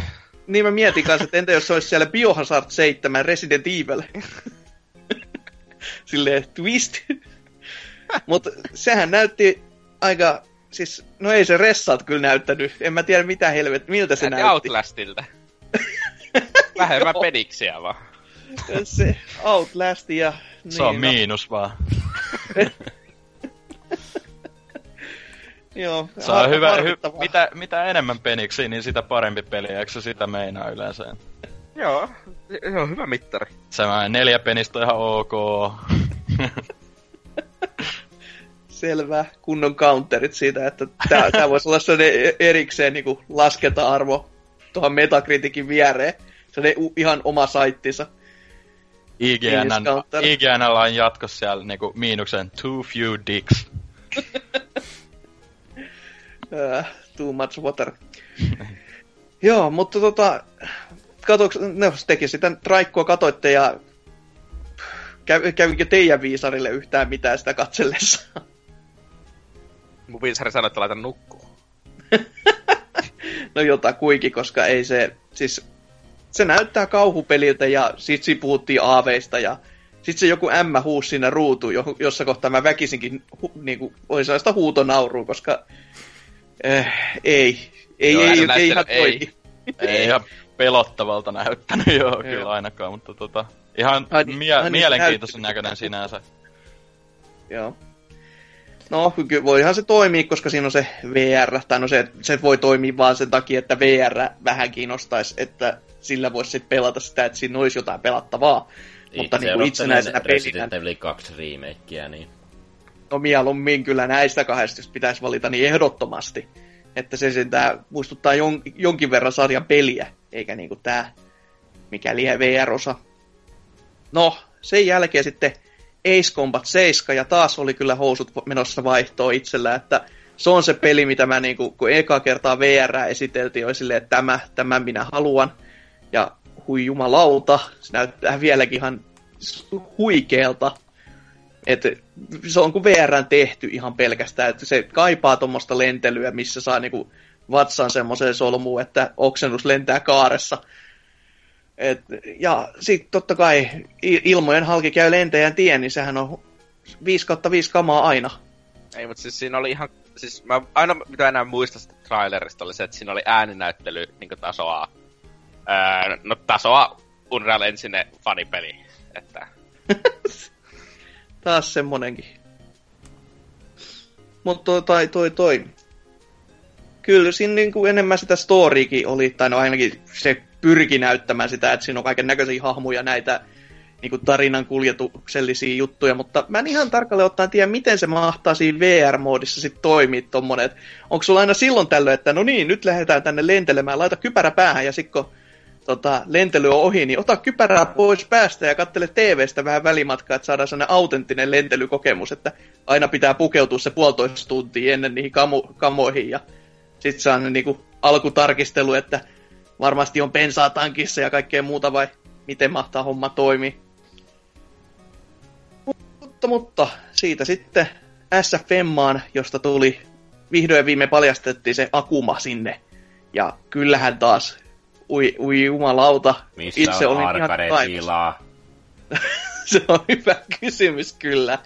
Niin mä mietin kanssa, että entä jos se olisi siellä Biohazard seitsemän Resident Evil? Silleen twist. Mutta sehän näytti aika... Siis, no ei se ressat kyllä näyttänyt, en mä tiedä mitä helvet, miltä se näytti. Outlastilta. Vähemmän pediksiä vaan. Se Outlast ja... Niin, se on miinus no. vaan. Joo. Se on hyvä, hy- mitä, mitä enemmän peniksiä, niin sitä parempi peli. Eikö se sitä meinaa yleensä? Joo. Se on hyvä mittari. Se neljä penistä on ihan ok. Selvä. Kunnon counterit siitä, että tää, tää voisi olla sellainen erikseen niin lasketa-arvo tuohon Metacriticin viereen. Se oli ihan oma saittinsa. I G N:llä on jatkossa siellä niinku miinuksen too few dicks. uh, too much water. Joo, mutta tota... Katoks, no tekin sitä traikkua katoitte ja... Käy, kävinkö teidän viisarille yhtään mitään sitä katsellessa? Mun viisari sanoi, että laitan nukkuu. No jotakuinkin, koska ei se... Siis, se näyttää kauhupeliltä ja sit si puhuttiin aaveista ja sit se joku ämmä huusi siinä ruutuun, jossa kohtaa mä väkisinkin hu, niinku, oli sellaista huutonaurua, koska äh, ei, ei, joo, ei, ei, ei ihan poikin. Ei, ei ihan pelottavalta näyttänyt, joo, kyllä joo. ainakaan, mutta tota, ihan ai, mie- ai, mielenkiintoisen näköinen sinänsä. Joo. No, voihan se toimii, koska siinä on se V R, tai no se, se voi toimia vaan sen takia, että V R vähän kiinnostaisi, että sillä voisi sitten pelata sitä, että siinä olisi jotain pelattavaa. Itse mutta niin kuin itsenäisenä pelinä... Resident Evil kaksi remakeä, niin... No mieluummin kyllä näistä kahdesta, jos pitäisi valita, niin ehdottomasti. Että se sentään muistuttaa jon, jonkin verran sarjan peliä, eikä niinku tää, mikä liian V R-osa. No, sen jälkeen sitten Ace Combat seitsemän, ja taas oli kyllä housut menossa vaihtoon itsellä, että... Se on se peli, mitä mä niinku, kun eka kertaa V R esiteltiin, oli silleen, että tämä, tämän minä haluan. Ja hui jumalauta, se näyttää vieläkin ihan huikealta. Et se on kuin V R tehty ihan pelkästään, että se kaipaa tuommoista lentelyä, missä saa niinku vatsaan semmoiseen solmuun, että oksennus lentää kaaressa. Et, ja sitten totta kai ilmojen halki käy lentäjän tie, niin sehän on viisi viisi kamaa aina. Ei, mutta siis siinä oli ihan... Siis mä aina mitä enää muistan sitä trailerista oli se, että siinä oli ääninäyttely niin kuin tasoa... Öö, no tasoa Unreal Engine fanipeli, että... Taas semmonenkin. Mut toi toi toi... toi. Kyllä siinä niinku enemmän sitä storykin oli, tai no ainakin se pyrki näyttämään sitä, että siinä on kaiken näköisiä hahmoja näitä niinku tarinan kuljetuksellisia juttuja, mutta mä en ihan tarkalleen ottaen tiedä, miten se mahtaa siinä V R-moodissa sit toimii tommonen, että onko sulla aina silloin tällöin, että no niin, nyt lähdetään tänne lentelemään, laita kypärä päähän ja sitten kun tota, lentely on ohi, niin ota kypärää pois päästä ja katsele T V:stä vähän välimatkaa, että saadaan sellainen autenttinen lentelykokemus, että aina pitää pukeutua se puolitoista tuntia ennen niihin kamu- kamoihin ja sitten saa ne niinku alkutarkistelu, että varmasti on bensaa tankissa ja kaikkea muuta, vai miten mahtaa homma toimii. Mutta, mutta siitä sitten S F M-maan, josta tuli vihdoin viime paljastettiin se Akuma sinne. Ja kyllähän taas, ui, ui jumalauta, missä itse olin ihan kaivassa. Se on hyvä kysymys kyllä,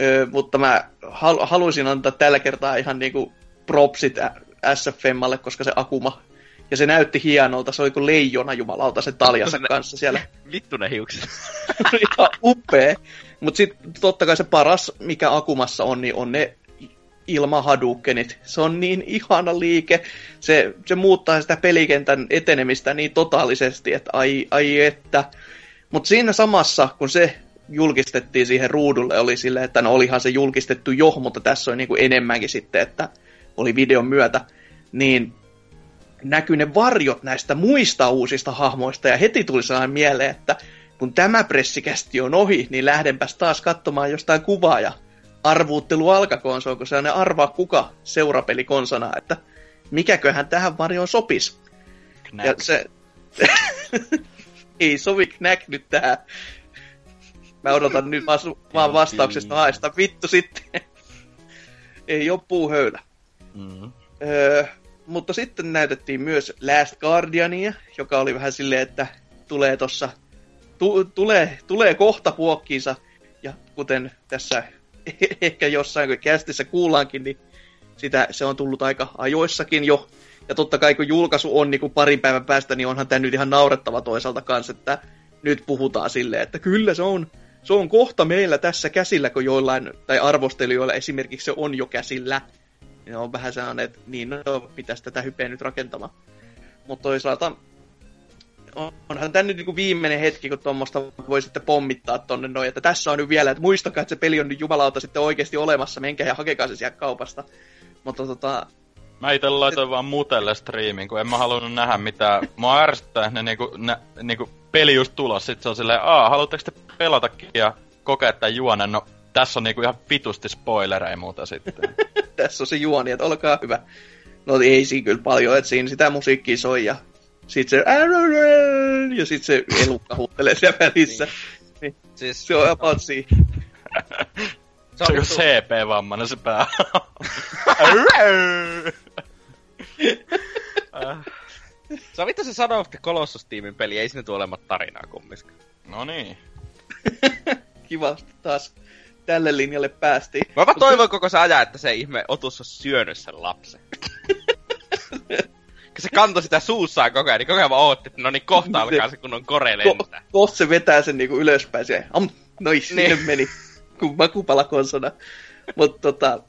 Ö, mutta mä hal- haluaisin antaa tällä kertaa ihan niinku propsit S F M:lle, koska se Akuma... Ja se näytti hienolta, se oli kuin leijona jumalauta se taljansa kanssa siellä. Vittunen hiukset. Ihan upea. Mut sit totta kai se paras, mikä Akumassa on, niin on ne ilmahadukenit. Se on niin ihana liike. Se, se muuttaa sitä pelikentän etenemistä niin totaalisesti, että ai, ai että. Mut siinä samassa, kun se julkistettiin siihen ruudulle, oli silleen, että no olihan se julkistettu jo, mutta tässä on niinku enemmänkin sitten, että oli videon myötä, niin... näkyy ne varjot näistä muista uusista hahmoista, ja heti tuli sellainen mieleen, että kun tämä pressikästi on ohi, niin lähdenpäs taas katsomaan jostain kuvaa, ja arvuuttelu alkakoon, se onko sellainen arvaa kuka seurapeli-konsana, että mikäköhän tähän varjoon sopisi. Knack. Ja se... Ei sovi Knack nyt tähän. Mä odotan nyt vaan vastauksesta haista. Vittu sitten. Ei oo puuhöylä. Mm-hmm. Öö... Mutta sitten näytettiin myös Last Guardiania, joka oli vähän silleen, että tulee tossa, tu, tulee, tulee kohta puokkiinsa. Ja kuten tässä ehkä jossain kästissä kuullaankin, niin sitä, se on tullut aika ajoissakin jo. Ja totta kai kun julkaisu on niin kuin parin päivän päästä, niin onhan tämä nyt ihan naurettava toisaalta kanssa, että nyt puhutaan silleen, että kyllä se on, se on kohta meillä tässä käsillä, kun joillain, tai arvostelijoilla esimerkiksi se on jo käsillä. Ne on vähän sellainen, että niin, no, pitäisi tätä hypeä nyt rakentamaan. Mutta toisaalta onhan tämä nyt niinku viimeinen hetki, kun tuommoista voi sitten pommittaa tonne noin, että tässä on nyt vielä, että muistakaa, että se peli on nyt jumalauta sitten oikeasti olemassa, menkää ja hakekaa se sieltä kaupasta. Mutta tota... Mä ite laitoin et... vaan mutelle striimiin, kun en mä halunnut nähdä mitään. Mä ärsyttää, että ne niinku, nä, niinku peli just tulos, sit se on silleen, aa, haluatteko te pelatakin ja kokea tämän juonen, no... Tässä on niinku ihan vitusti spoilereja muuta sitten. Tässä on se juoni, että olkaa hyvä. No ei siinä kyllä paljon, että siinä sitä musiikkia soi ja sit se... Ja sit se elukka huutelee siellä välissä. Niin. Siis... Se on about siinä. Se on C P-vammainen se pää. Se on vittu se Shadow of the Colossus-tiimin peli, ei sinne tule olemaan tarinaa kumminkaan. No niin. Kivasti taas. Tälle linjalle päästiin. Mä vaan toivon koko se ajan, että se ihme Otus on syönyt sen lapsen. Se kantoi sitä suussaan koko ajan, niin koko ajan vaan ootti, että no niin kohta alkaa se kun on kore lentää. Ko- kohta se vetää sen niinku ylöspäin se, am, noi sinne meni, kun makupalakonsana. Mut tota,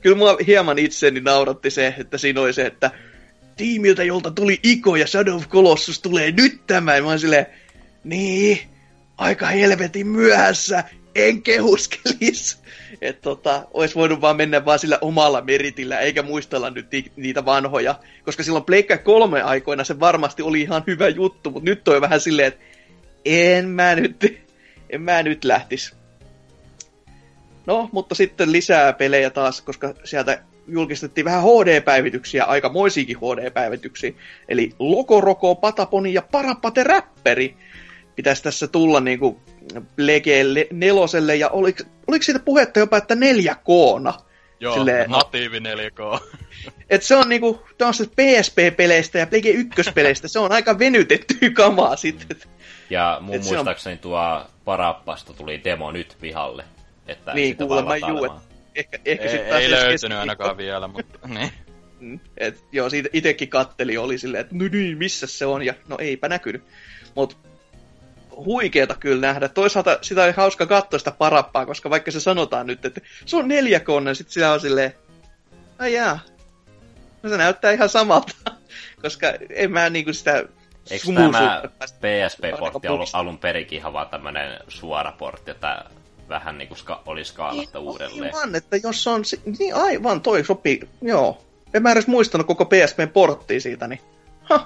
kyllä mua hieman itseni nauratti se, että siinä oli se, että tiimiltä jolta tuli Iko ja Shadow of Colossus tulee nyt tämä. Ja mä oon silleen, niin, aika helvetin myöhässä. En kehuskelis. Että tota, ois voinut vaan mennä vaan sillä omalla meritillä, eikä muistella nyt niitä vanhoja. Koska silloin Pleikka kolme aikoina se varmasti oli ihan hyvä juttu, mutta nyt toi vähän silleen, että en mä nyt, en mä nyt lähtis. No, mutta sitten lisää pelejä taas, koska sieltä julkistettiin vähän H D-päivityksiä, aikamoisiakin H D-päivityksiä. Eli Lokoroko, Pataponi ja Parappa the Rapperi pitäisi tässä tulla niinku... Legelle neloselle, ja oliko, oliko siitä puhetta jopa, että neljä koona? Joo, silleen, natiivi neljä K. Et se on niinku, tää on se P S P-peleistä ja Plege-ykköspeleistä, se on aika venytettyä kamaa sitten. Ja mun et muistaakseni on... tuo Parappasta tuli demo nyt pihalle. Että niin, kuulemma juu, et ehkä, ehkä ei, sit taas ei löytynyt keskiviikko ainakaan vielä, mutta niin. Et joo, siitä itekin katteli, oli silleen, että no niin, missä se on, ja no eipä näkynyt. Mut huikeeta kyllä nähdä. Toisaalta sitä oli hauska katsoa sitä Parappaa, koska vaikka se sanotaan nyt, että se on neljäkonnen, sit sitä on silleen, ai jaa, no se näyttää ihan samalta, koska en mä niinku sitä... Eikö tämä P S P-portti ollut alun perikin ihan vaan tämmönen suora portti, että vähän niinku ska- oli skaalatta niin, uudelleen? Aivan, että jos on... Si- niin aivan, toi sopii, joo. En mä edes muistanut koko P S P-porttia siitä, niin... Huh.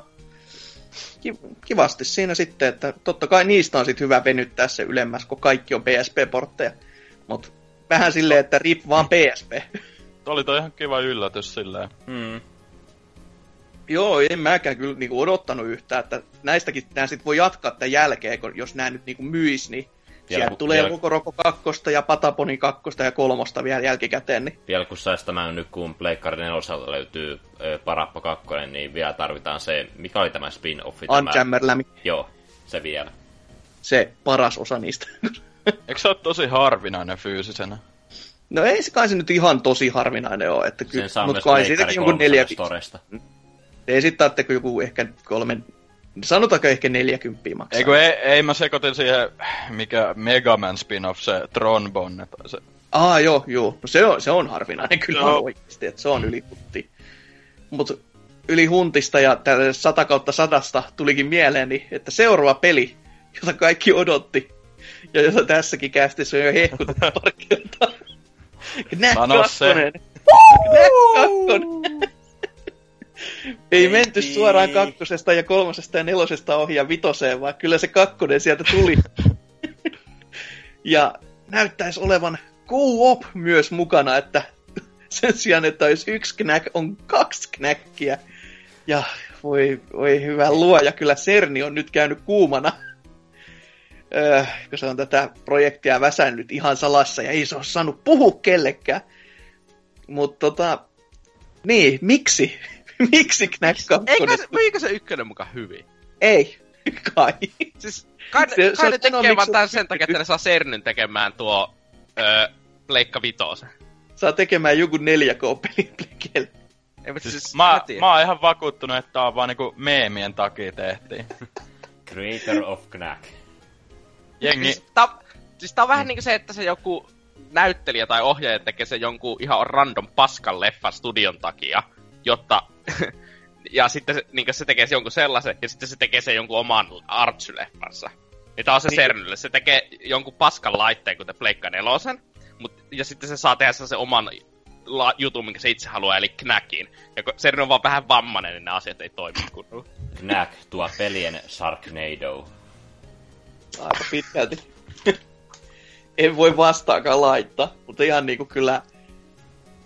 Kivasti siinä sitten, että totta kai niistä on sit hyvä venyttää se ylemmäs, kun kaikki on P S P-portteja. Mut vähän silleen, että rip vaan P S P. Tuo oli toi ihan kiva yllätys silleen. Mm. Joo, en mäkään kyllä niinku odottanut yhtään, että näistäkin nää sit voi jatkaa tämän jälkeen, kun jos nää nyt niinku myis, niin siellä ku, tulee Lokoroko kakkosta ja Pataponi kakkosta ja kolmosta vielä jälkikäteen. Niin. Vielä kun sais tämän nyt, kun Pleikkari neljältä löytyy ö, Parappa kakkonen, niin vielä tarvitaan se, mikä oli tämä spin-offi? Unchammerlämi. Joo, se vielä. Se paras osa niistä. Eikö sä ole tosi harvinainen fyysisenä? No ei se kai se nyt ihan tosi harvinainen ole. Että ky- sen saa myös Pleikkari kolmosen storesta. Ei sit taatte joku ehkä kolmen... Sanotaanko ehkä neljäkymppiä maksaa? Eiku, ei, ei mä sekoitin siihen, mikä Megaman spin-off, se Tron Bonne tai se. Aa, joo, joo. No se on, se on harvinainen kyllä no. Oikeasti, että se on yli huntti. Mut yli huntista ja tälle sata kautta sadasta tulikin mieleeni, että seuraava peli, jota kaikki odotti, ja jota tässäkin kästissä on jo hehkutettu pari kertaa. Knack kakkonen! Knack kakkonen! Ei menty suoraan kakkosesta ja kolmosesta ja nelosesta ohi ja vitoseen, vaan kyllä se kakkonen sieltä tuli. Ja näyttäisi olevan co-op myös mukana, että sen sijaan, että olisi yksi knäk, on kaksi knäkkiä. Ja voi, voi hyvä luoja, kyllä Serni on nyt käynyt kuumana. Öö, kun se on tätä projektia väsännyt ihan salassa ja ei se ole saanut puhua kellekään. Mutta tota, niin, miksi? Miksi Knack kakkonen? Meikö se ykkönen mukaan hyvin? Ei, kai. Siis kai ne, se, kai ne tekee vaan tämän sen takia, että ne saa Sernin tekemään tuo öö, Pleikka Vitosen. Saa tekemään joku neljä K-pelin Pleikelle. Siis, siis, mä, mä, mä oon ihan vakuuttunut, että tää on vaan niinku meemien takia tehtiin. Creator of Knack. Jengi. Siis tää siis on vähän niinku se, että se joku näyttelijä tai ohjaaja tekee sen jonkun ihan random paskan leffan studion takia, jotta... Ja sitten se, niin se tekee se jonkun sellaisen, ja sitten se tekee se jonkun oman artsyleffansa. Ja tää on se niin. Sernylle. Se tekee jonkun paskan laitteen, kuten Pleikka nelosen. Mut, ja sitten se saa tehdä sen oman la- jutun, minkä se itse haluaa, eli Knackin. Ja kun Serny on vaan vähän vammainen, niin nämä asiat ei toimi kunnolla. Knack, tuo pelien Sharknado. Aika pitkälti. En voi vastaakaan laittaa, mutta ihan niinku kyllä...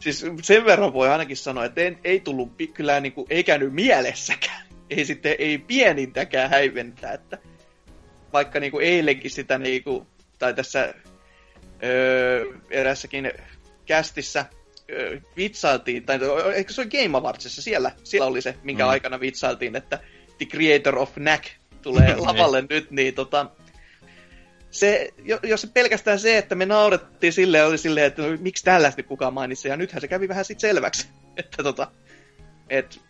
Siis sen verran voi ainakin sanoa, että en, ei tullut kyllä niin kuin, ei käynyt mielessäkään. Ei sitten, ei pienintäkään häiventää, että vaikka niin kuin eilenkin sitä niin kuin, tai tässä öö, erässäkin kästissä öö, vitsailtiin, tai ehkä se oli Game Awardsissa, siellä, siellä oli se, minkä mm. aikana vitsailtiin, että The Creator of Knack tulee lavalle nyt, niin tota... Se, jos pelkästään se, että me naurettiin silleen, oli silleen, että miksi tällaista kukaan mainitsi, ja nythän se kävi vähän sit selväksi, että tota, et,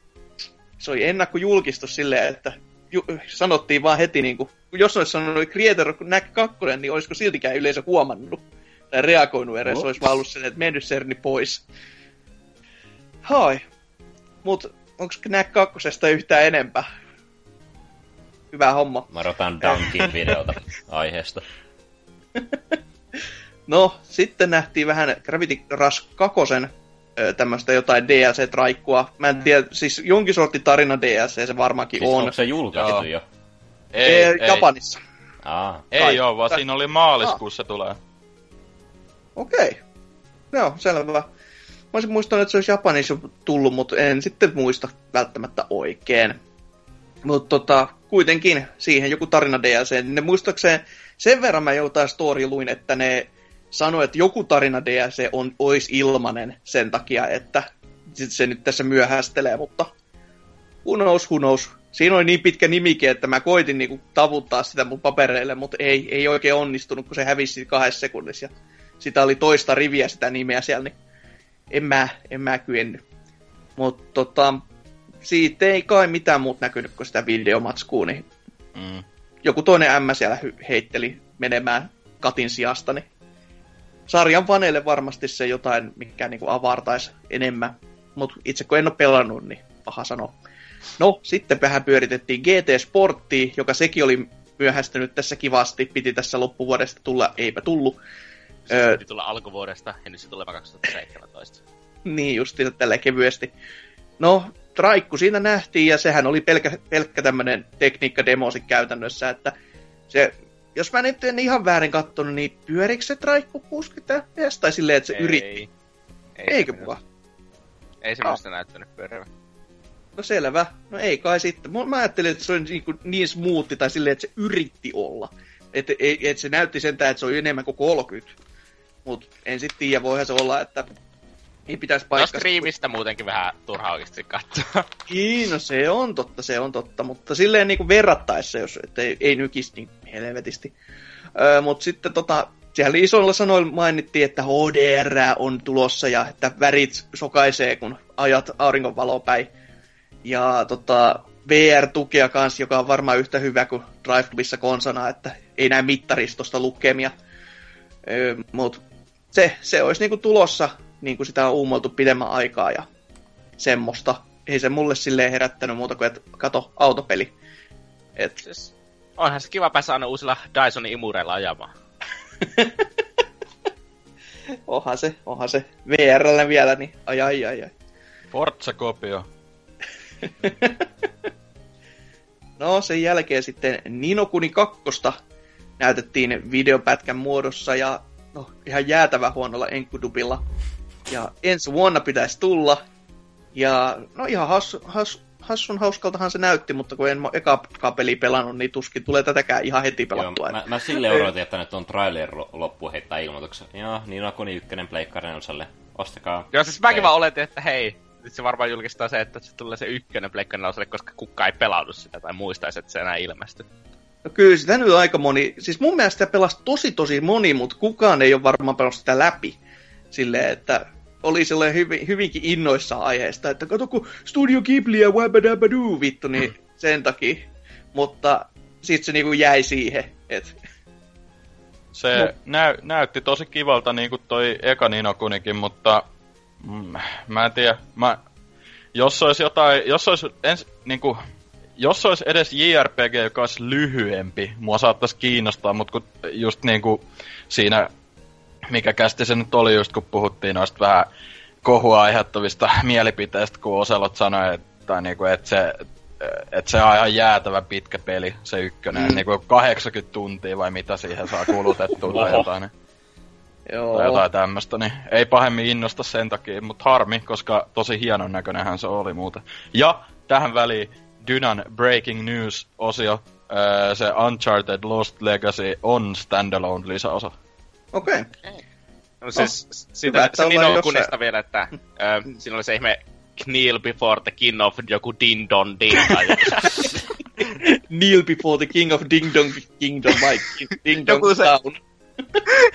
se oli ennakkojulkistus silleen, että ju, sanottiin vaan heti niinku, jos olisi sanonut Creator Knack kaksi, niin olisiko siltikään yleisö huomannut, tai reagoinut edes, olisi vaan ollut silleen, että mennyt Serni pois. Hai, mut onks Knack kaksi yhtään enempää? Hyvä homma. Mä rotan Dunkin videota aiheesta. No, sitten nähtiin vähän Gravity Rush kaksi tämmöistä jotain D L C-traikkua. Mä en tiedä, siis jonkin sortin tarina D L C se varmaankin siis on. Onko se julkaistu jo? Ei, ei, ei. Japanissa. Aa. Ei oo, vaan siinä oli maaliskuussa Aa. tulee. Okei. Okay. Joo, selvä. Mä olisin muistanut, että se olisi Japanissa tullut, mutta en sitten muista välttämättä oikein. Mutta tota, kuitenkin siihen joku tarina D L C, niin ne muistaakseen sen verran mä joutain story luin, että ne sanoi, että joku tarina D L C on, olisi ilmanen sen takia, että se nyt tässä myöhästelee, mutta who knows, who knows. Siinä oli niin pitkä nimikin, että mä koitin niinku tavuttaa sitä mun papereille, mutta ei, ei oikein onnistunut, kun se hävisi kahdessa sekunnissa. Ja sitä oli toista riviä sitä nimeä siellä, niin en mä, en mä kyennyt. Mutta tota, siitä ei kai mitään muuta näkynyt kuin sitä videomatskua, niin mm. joku toinen ämmä siellä heitteli menemään katin sijasta, niin sarjan vaneille varmasti se jotain, mikä niinku avartaisi enemmän. Mutta itse kun en ole pelannut, niin paha sanoa. No, sitten vähän pyöritettiin G T Sporttia, joka sekin oli myöhästynyt tässä kivasti. Piti tässä loppuvuodesta tulla, eipä tullut. Se öö... piti tulla alkuvuodesta, ja nyt se tulee kaksituhattaseitsemäntoista. Niin, just tällä kevyesti. No, traikku siinä nähtiin, ja sehän oli pelkkä, pelkkä tämmönen tekniikka-demo käytännössä, että se... Jos mä nyt en ihan väärin katsonut, niin pyöriikö se traikku kuusikymmentä F P S tai silleen, että se ei, yritti? Ei. Eikö mukaan? Ei se minusta näyttänyt pyörivä. No selvä. No ei kai sitten. Mä ajattelin, että se on niin, niin smoothi tai silleen, että se yritti olla. Että et se näytti sentään, että se on enemmän kuin kolmekymmentä. Mut en sit tiedä, voihan se olla, että ei pitäisi paikasta. No striimistä muutenkin vähän turhaa oikeasti katsoa. Niin, no se on totta, se on totta. Mutta silleen niin kuin verrattaessa, jos et ei, ei nykisi niin helvetisti. Öö, mutta sitten tota, siellä isoilla sanoilla mainittiin, että H D R on tulossa ja että värit sokaisee, kun ajat auringonvaloa päin. Ja tota, V R-tukea kanssa, joka on varmaan yhtä hyvä kuin Drive-klubissa konsana, että ei näe mittaristosta lukemia. Öö, mutta se, se olisi niinku tulossa, niinku sitä on uumoiltu pidemmän aikaa ja semmoista. Ei se mulle silleen herättänyt muuta kuin, että kato, autopeli. Et... Siis onhan se kiva päästä aina uusilla Dysonin imureilla ajamaan. Onhan se, onhan se. V R:llä vielä, niin ai ai ai ai. Forza-kopio. No, sen jälkeen sitten Ni no Kuni kakkosta näytettiin videopätkän muodossa ja no, ihan jäätävän huonolla enkudubilla. Ja ensi vuonna pitäisi tulla. Ja no ihan hassu, hassu, hassun hauskaltahan se näytti, mutta kun en mä ekaa peliä pelannut, niin tuskin tulee tätäkään ihan heti pelattua. Joo, mä, mä silleen odotin, että nyt on trailer loppuun heittää ilmoituksen. Joo, Ni no Kuni ykkönen pleikkarin osalle. Ostakaa. Joo, siis mäkin vaan oletin, että hei. Sitten se varmaan julkistaa se, että se tulee se ykkönen pleikkanalaiselle, koska kukaan ei pelaudu sitä tai muistaisi, että se enää ilmestyy. No kyllä, sitä nyt aika moni. Siis mun mielestä sitä pelasi tosi tosi moni, mutta kukaan ei ole varmaan pelannut sitä läpi. Silleen, että oli silleen hyvin, hyvinkin innoissaan aiheesta, että kato kun Studio Ghibli ja wabadabadoo vittu, niin mm. sen takia. Mutta sit se niinku jäi siihen, että... Se no. näy, näytti tosi kivalta niinku toi eka Ni no Kunikin, mutta... Mm, mä en tiedä. Mä, jos olisi jotain, jos olisi ens, niinku, jos olisi edes J R P G, joka olisi lyhyempi, mua saattaisi kiinnostaa, mutta kun just niinku siinä, mikä kästi se nyt oli just, kun puhuttiin noista vähän kohua aiheuttavista mielipiteistä, kun Oselot sanoi, että niinku, et se, et se on ihan jäätävä pitkä peli, se ykkönen, mm. niinku kahdeksankymmentä tuntia vai mitä siihen saa kulutettua tai jotain. Joo. Tai jotain tämmöstä, niin ei pahemmin innosta sen takia, mutta harmi, koska tosi hienon näköinenhän se oli muuten. Ja tähän väliin Dynan Breaking News-osio, öö, se Uncharted Lost Legacy on standalone lisäosa. Okei. Okay. No siis, oh, siitä se Ni no Kunista vielä, että öö, siinä oli se ihme kneel before the king of joku ding dong ding. Kneel before the king of ding dong ding dong Mike, ding dong town.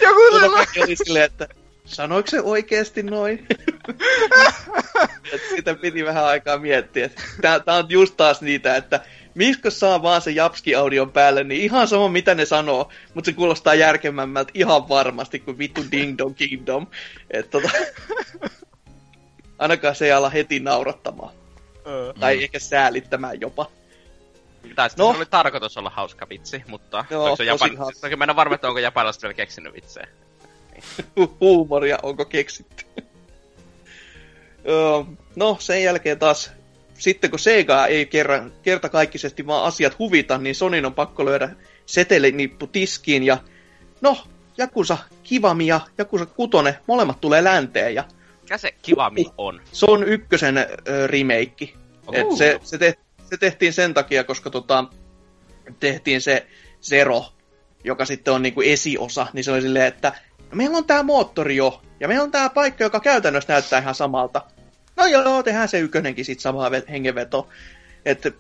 Joku sanoi. Oli silleen, että sanoiko se oikeesti noin? Sitä piti vähän aikaa miettiä. Tää, tää on just taas niitä, että miskos saa vaan se Japski-audion päälle, niin ihan sama mitä ne sanoo, mutta se kuulostaa järkevämmältä ihan varmasti kuin vittu Ding Dong Kingdom. Et tota, ainakaan se ei ala heti naurattamaan. Mm. Tai ehkä säälittämään jopa. Tai sitten no. oli tarkoitus olla hauska vitsi, mutta... Joo, se Japan... toki mä en ole varma, että onko japanilaiset vielä keksinyt vitsejä. Huumoria onko keksitty? No, sen jälkeen taas... Sitten kun Sega ei kerran, kertakaikkisesti vaan asiat huvita, niin Sonyn on pakko löydä setelinippu tiskiin ja... No, Jakusa Kivami ja Jakusa Kutone, molemmat tulee länteen ja... Mikä se Kivami on? Se on ykkösen ö, remake. Oh. Se, se tehtiin... Se tehtiin sen takia, koska tota, tehtiin se Zero, joka sitten on niinku esiosa, niin se oli silleen, että meillä on tää moottori jo, ja meillä on tää paikka, joka käytännössä näyttää ihan samalta. No joo, tehdään se ykönenkin sit samaa hengenveto. Että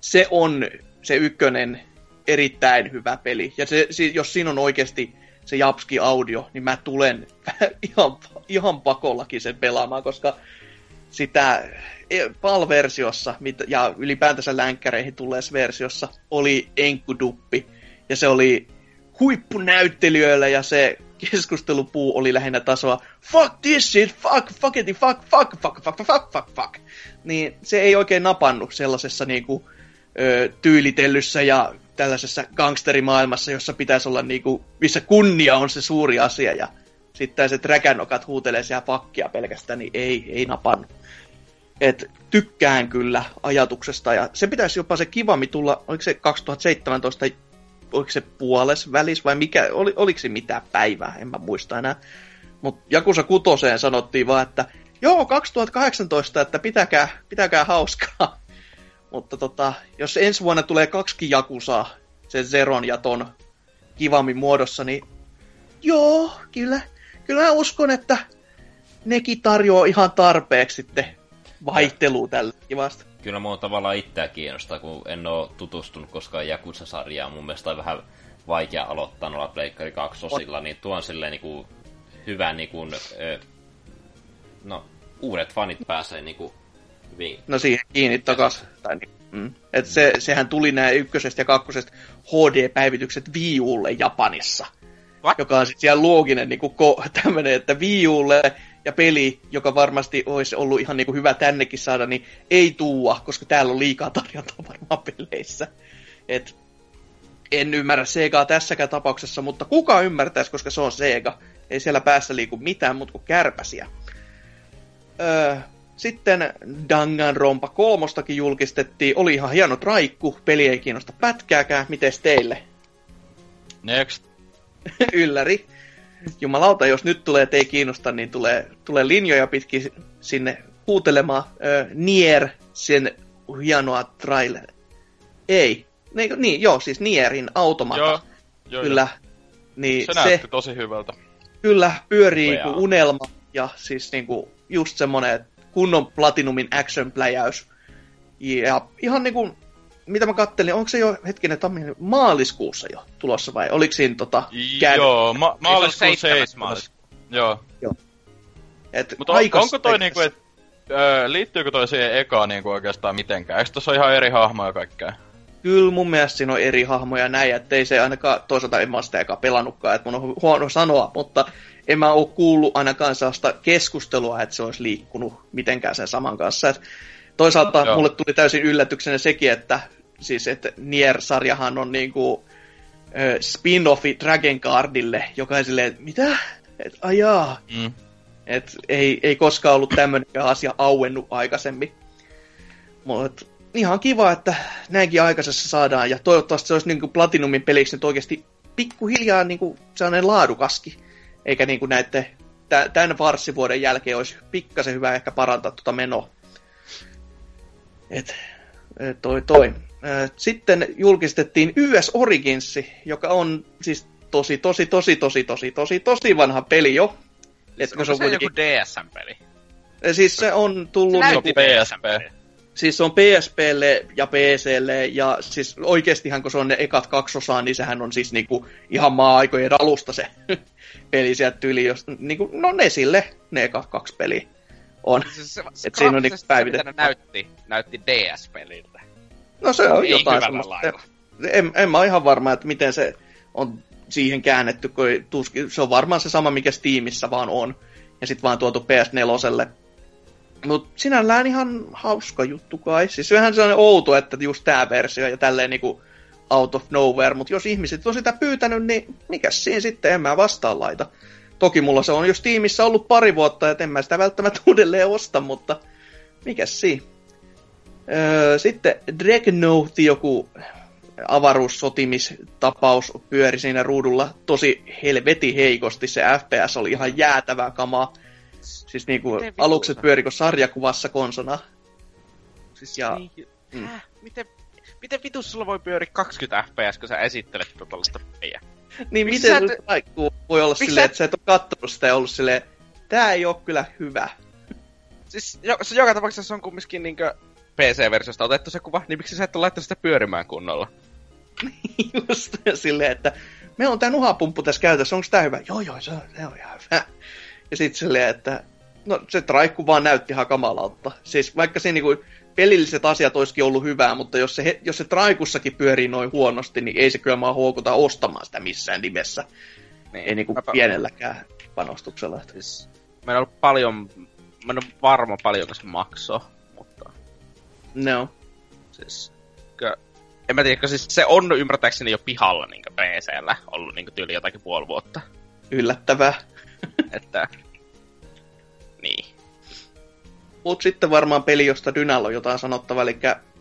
se on se ykkönen erittäin hyvä peli. Ja se, jos siinä on oikeasti se Japski-audio, niin mä tulen ihan, ihan pakollakin sen pelaamaan, koska sitä PAL-versiossa ja ylipäätänsä länkkäreihin tulleessa versiossa oli enkkuduppi. Ja se oli huippunäyttelijöillä ja se keskustelupuu oli lähinnä tasoa fuck this shit, fuck, fuck it, fuck, fuck, fuck, fuck, fuck, fuck, fuck. Niin se ei oikein napannut sellaisessa niinku ö, tyylitellyssä ja tällaisessa gangsterimaailmassa, jossa pitäisi olla niinku, missä kunnia on se suuri asia ja sitten tällaiset räkänokat huutelee siellä pakkia pelkästään, niin ei, ei napannut. Et tykkään kyllä ajatuksesta ja se pitäisi jopa se kivammin tulla, oliko se kaksituhattaseitsemäntoista oliko se puoles välis vai mikä, oli, oliko se mitään päivää, en mä muista enää. Mutta Jakusa kutoseen sanottiin vaan, että joo, kaksituhattakahdeksantoista, että pitäkää, pitäkää hauskaa. Mutta tota, jos ensi vuonna tulee kaksikin Jakusaa, sen Zeron ja ton kivammin muodossa, niin joo, kyllä, kyllä mä uskon, että nekin tarjoaa ihan tarpeeksi sitten vaihtelua tällä kivasta. Kyllä mua tavallaan itseä kiinnostaa, kun en ole tutustunut koskaan Jakusa-sarjaan. Mun mielestä on vähän vaikea aloittaa noilla pleikkari kaksi osilla, niin tuo on silleen niinku hyvä niinku, ö, no, uudet fanit pääsee niinku hyvin. No siihen kiinni takas. Tai niin. mm. Et se, sehän tuli nämä ykkösestä ja kakkosesta H D-päivitykset Wii Ulle Japanissa. What? Joka on sitten siellä looginen niinku tämmönen, että Wii Ulle ja peli, joka varmasti olisi ollut ihan niinku hyvä tännekin saada, niin ei tuua, koska täällä on liikaa tarjontaa varmaan peleissä. Et en ymmärrä Segaa tässäkään tapauksessa, mutta kuka ymmärtäisi, koska se on Sega. Ei siellä päässä liiku mitään muuta kuin kärpäsiä. Öö, sitten Danganronpa kolmostakin julkistettiin. Oli ihan hieno traikku. Peli ei kiinnosta pätkääkään. Mites teille? Next. Ylläri. Jumalauta, jos nyt tulee, ettei kiinnosta, niin tulee, tulee linjoja pitkin sinne huutelemaan öö, Nier, sen hienoa trailer. Ei. Niin, niin joo, siis Nierin Automata. Joo, joo, kyllä. Niin, se näytti se tosi hyvältä. Kyllä, pyörii kuin unelma. Ja siis niinku just semmonen kunnon Platinumin action-pläjäys. Ja ihan niinku, mitä mä kattelin, onko se jo hetkinen tamminen maaliskuussa jo tulossa vai oliko siinä tota käy? Joo, ma- maaliskuun seitsemän. Joo. Joo. Et mutta on, onko toi niinku, et, ö, liittyykö toi siihen ekaan niinku oikeastaan mitenkään? Eikö tossa ole ihan eri hahmoja kaikkea? Kyllä mun mielestä siinä on eri hahmoja näin, ettei se ainakaan toisaalta en mä sitä ekaan pelannutkaan, että mun on huono sanoa, mutta en mä oo kuullut ainakaan sellaista keskustelua, että se olisi liikkunut mitenkään sen saman kanssa. Et toisaalta Joo. mulle tuli täysin yllätyksenä sekin, että siis, et Nier-sarjahan on niinku ö, spin-offi Dragon Guardille, joka on silleen, että mitä? Et, ajaa. Mm. Et ei, ei koskaan ollut tämmöinen asia auennut aikaisemmin. Mut ihan kiva, että näinkin aikaisessa saadaan, ja toivottavasti se olisi niin kuin Platinumin peliksi nyt oikeasti pikkuhiljaa niin kuin sellainen laadukaskin, eikä niin kuin näette, tämän varsivuoden jälkeen olisi pikkasen hyvä ehkä parantaa tuota menoa. Et, toi toi. Sitten julkistettiin Y S Origins, joka on siis tosi, tosi, tosi, tosi, tosi, tosi, tosi vanha peli jo. Onko se, on se kuitenkin joku D S M-peli? Siis se on tullut se niin P S P. Siis se on P S P:lle ja P C:lle, ja siis oikeestihan kun se on ne ekat kaksi osaa, niin sehän on siis niinku ihan maa-aikojen alusta se peli sieltä tyyli, jos niinku, no ne sille, ne ekat kaksi peliä on. Siis se, se, et siinä on niinku päivitetty. Se, näytti, näytti D S-peliltä. No se on niin jotain semmoista. En, en mä ole ihan varma, että miten se on siihen käännetty, kun tuski, se on varmaan se sama, mikä Steamissa vaan on, ja sit vaan tuotu P S neljälle. Mut sinällään ihan hauska juttu kai. Siis vähän sellainen outo, että just tää versio ja tälleen niinku out of nowhere. Mut jos ihmiset on sitä pyytänyt, niin mikäs siinä sitten, en mä vastaan laita. Toki mulla se on jo Steamissa ollut pari vuotta, et en mä sitä välttämättä uudelleen osta, mutta mikäs siinä. Öö, sitten Dreadnoughti, joku avaruussotimis-tapaus pyöri siinä ruudulla tosi helveti heikosti. Se F P S oli ihan jäätävää kamaa. Siis niinku alukset pyörikö sarjakuvassa konsona. Siis ja niin, mm. äh, miten miten vitus sulla voi pyöri kaksikymmentä F P S, kun sä esittelet tällaista peliä? Niin miks miten se vaikkuu voi olla silleen, sä... että sä et ole kattonut sitä ja ollut silleen, tää ei oo kyllä hyvä. Siis jo, se joka tapauksessa se on kumminkin niinkö P C-versiosta otettu se kuva, niin miksi sä et ole laittanut sitä pyörimään kunnolla? Just silleen, että meillä on tää nuhapumppu tässä käytössä, onko tää hyvä? Joo joo, se on, se on ihan hyvä. Ja sit silleen, että no se traikku vaan näytti ihan kamalalta. Siis vaikka se niinku pelilliset asiat olisikin ollut hyvää, mutta jos se, jos se traikussakin pyörii noin huonosti, niin ei se kyllä maa huokuta ostamaan sitä missään nimessä. Niin, ei niinku mäpä... pienelläkään panostuksella. Siis, mä en ollut paljon, mä en ole varma paljonko se maksaa, mutta... No. Siis, kyllä... En mä tiedä, siis se on ymmärtääkseni jo pihalla niinku P C:llä ollut niinku tyyli jotakin puoli vuotta. Yllättävää. Että... Niin. Mut sitten varmaan peli, josta Dynalla on jotain sanottavaa, eli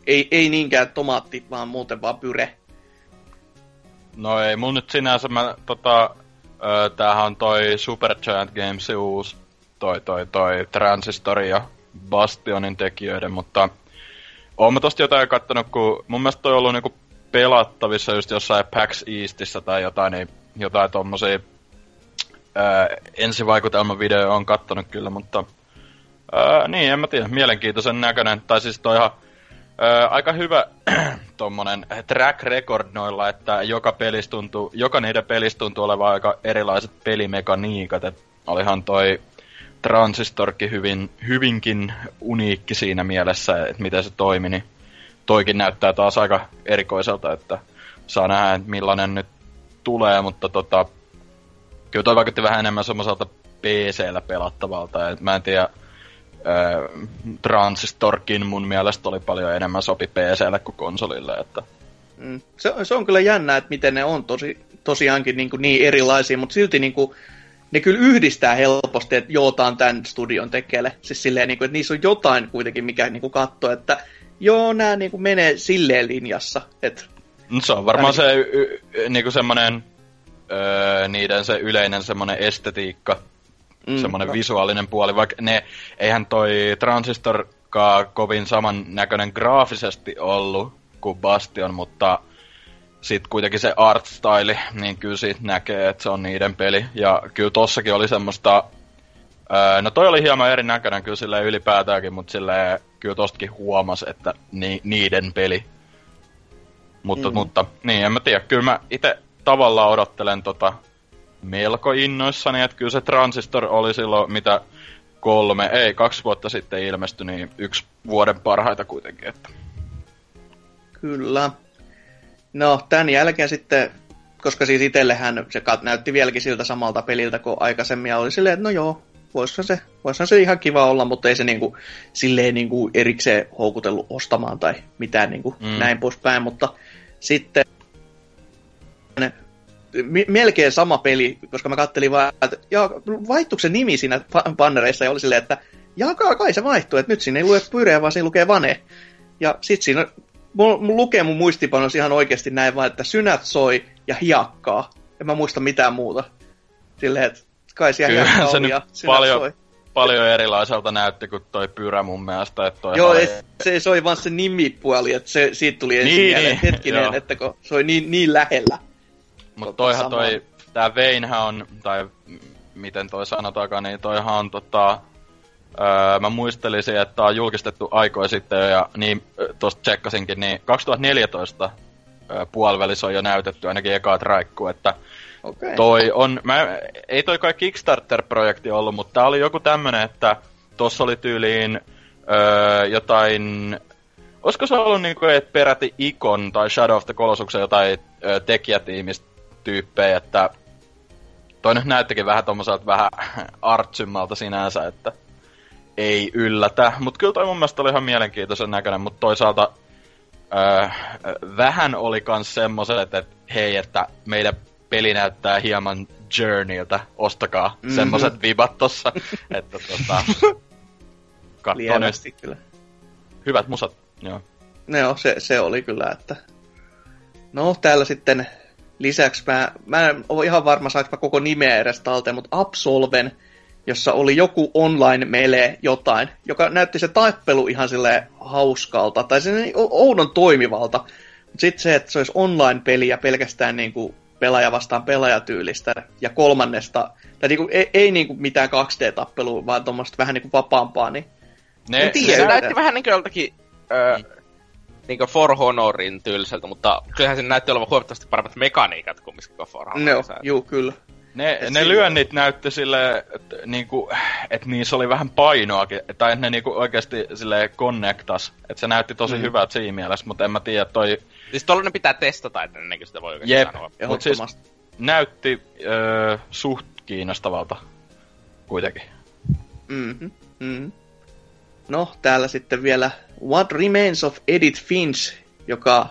ei, ei niinkään tomaatti, vaan muuten vaan pyre. No ei mun nyt sinänsä, mä, tota, ö, tämähän on toi Supergiant Gamesin uusi, toi, toi, toi Transistor ja Bastionin tekijöiden, mutta oon mä tosta jotain kattonut, kun mun mielestä toi on ollut niinku pelattavissa just jossain PAX Eastissä tai jotain, niin jotain tommosia ö, ensivaikutelmavideoja on kattonut kyllä, mutta... Öö, niin, en mä tiedä. Mielenkiintoisen näköinen. Tai siis toi ihan öö, aika hyvä tommonen track record noilla, että joka pelis tuntuu, joka niiden pelis tuntuu olevan aika erilaiset pelimekaniikat. Et olihan toi Transistorkin hyvin, hyvinkin uniikki siinä mielessä, että miten se toimi. Niin toikin näyttää taas aika erikoiselta, että saa nähdä, että millainen nyt tulee, mutta tota, kyllä toi vaikutti vähän enemmän semmoiselta P C-llä pelattavalta. Et mä en tiedä, Öö, Transistorkin mun mielestä oli paljon enemmän sopi P C:lle kuin konsolille. Että. Mm. Se, se on kyllä jännää, että miten ne on tosi, tosiaankin niin, kuin niin erilaisia, mutta silti niin kuin, ne kyllä yhdistää helposti, että joo, tää on tämän studion tekele. Siis silleen, niin kuin, että niissä on jotain kuitenkin, mikä niin kuin katsoo, että joo, nämä niin kuin menee silleen linjassa. Että... No, se on varmaan se y- y- niinku semmoinen öö, niiden se yleinen semmoinen estetiikka. Mm, semmoinen no. visuaalinen puoli, vaikka ne, eihän toi Transistorkaan kovin samannäköinen graafisesti ollut kuin Bastion, mutta sit kuitenkin se art style, niin kyllä siitä näkee, että se on niiden peli. Ja kyllä tossakin oli semmoista, öö, no toi oli hieman erinäköinen kyllä silleen ylipäätäänkin, mutta silleen kyllä tostakin huomasi, että ni, niiden peli. Mutta, mm. mutta niin, en mä tiedä, kyllä mä ite tavallaan odottelen tota... melko innoissani, että kyllä se Transistor oli silloin mitä kolme, ei kaksi vuotta sitten ilmestyi, niin yksi vuoden parhaita kuitenkin. Että. Kyllä. No, tämän jälkeen sitten, koska siis itsellehän se näytti vieläkin siltä samalta peliltä kuin aikaisemmin, oli silleen, että no joo, voisihan se, voisihan se ihan kiva olla, mutta ei se niinku, silleen niinku erikseen houkutellut ostamaan tai mitään niinku mm. näin poispäin, mutta sitten ne melkein sama peli, koska mä kattelin vaan, että vaihtuiko se nimi siinä bannereissa, ja oli silleen, että jakaa kai se vaihtuu, että nyt siinä ei lue pyreä, vaan siinä lukee Vane. Ja sit siinä, mun, mun lukee mun muistipanos ihan oikeasti näin vaan, että synät soi ja hiakkaa. En mä muista mitään muuta. Silleen, että kai siellä kyllähän hiakkaa oli ja synät paljon, soi. Paljon erilaiselta näytti kuin toi pyrä mun mielestä. Että toi joo, et, se soi vaan se nimipuoli, että se, siitä tuli ensin niin, jälleen, että hetkinen, joo. Että kun se oli niin, niin lähellä. Mutta toihan samaan. Toi, tää Veinhän on, tai miten toi sanotaankaan, niin toihan on tota, öö, mä muistelisin, että tää on julkistettu aikoja sitten, ja niin, tosta tsekkasinkin, niin kaksituhattaneljätoista öö, puolivälissä on jo näytetty ainakin ekaa traikkuu, että okay. Toi on, mä, ei toi kai Kickstarter-projekti ollut, mutta tää oli joku tämmönen, että tossa oli tyyliin öö, jotain... Olisiko se ollut niinku, että peräti Icon tai Shadow of the Colosuksen jotain öö, tekijätiimistä tyyppejä, että toi nyt näyttikin vähän tommoselta vähän artsymmalta sinänsä, että ei yllätä. Mut kyllä toi mun mielestä oli ihan mielenkiintoisen näköinen, mut toisaalta öö, vähän oli kans semmoset, että hei, että meidän peli näyttää hieman Journeyltä, ostakaa mm-hmm. semmoset vibat tossa, että tota lievästi kyllä. Hyvät musat, joo. Joo, se, se oli kyllä, että no täällä sitten lisäksi mä, mä en ole ihan varma, saanko koko nimeä edes talteen, mutta Absolven, jossa oli joku online melee jotain, joka näytti se taippelu ihan silleen hauskalta, tai se oudon toimivalta. Mutta sitten se, että se olisi online-peliä pelkästään niinku pelaaja vastaan pelaajatyylistä ja kolmannesta, tai niinku, ei, ei niinku mitään kaksi D-tappelua, vaan tuommoista vähän niinku vapaampaa, niin ne, en tiedä. Se näytti vähän niinku joltakin öö, niinku For Honorin tyyliseltä, mutta kyllähän se näytti olevan huomattavasti paremmat mekaniikat kumminkin kuin For Honorin. No, juu, kyllä. Ne, ne lyönnit näytti silleen, että niinku, et niissä oli vähän painoakin, tai että ne niinku oikeasti silleen connectas. Että se näytti tosi mm. hyvältä siinä mielessä, mutta en mä tiedä, toi... Siis tollainen pitää testata, että ennen kuin sitä voi oikein Jep. sanoa. Mut siis näytti öö, suht kiinnostavalta kuitenkin. Mm-hmm. Mm-hmm. No, täällä sitten vielä What Remains of Edith Finch, joka...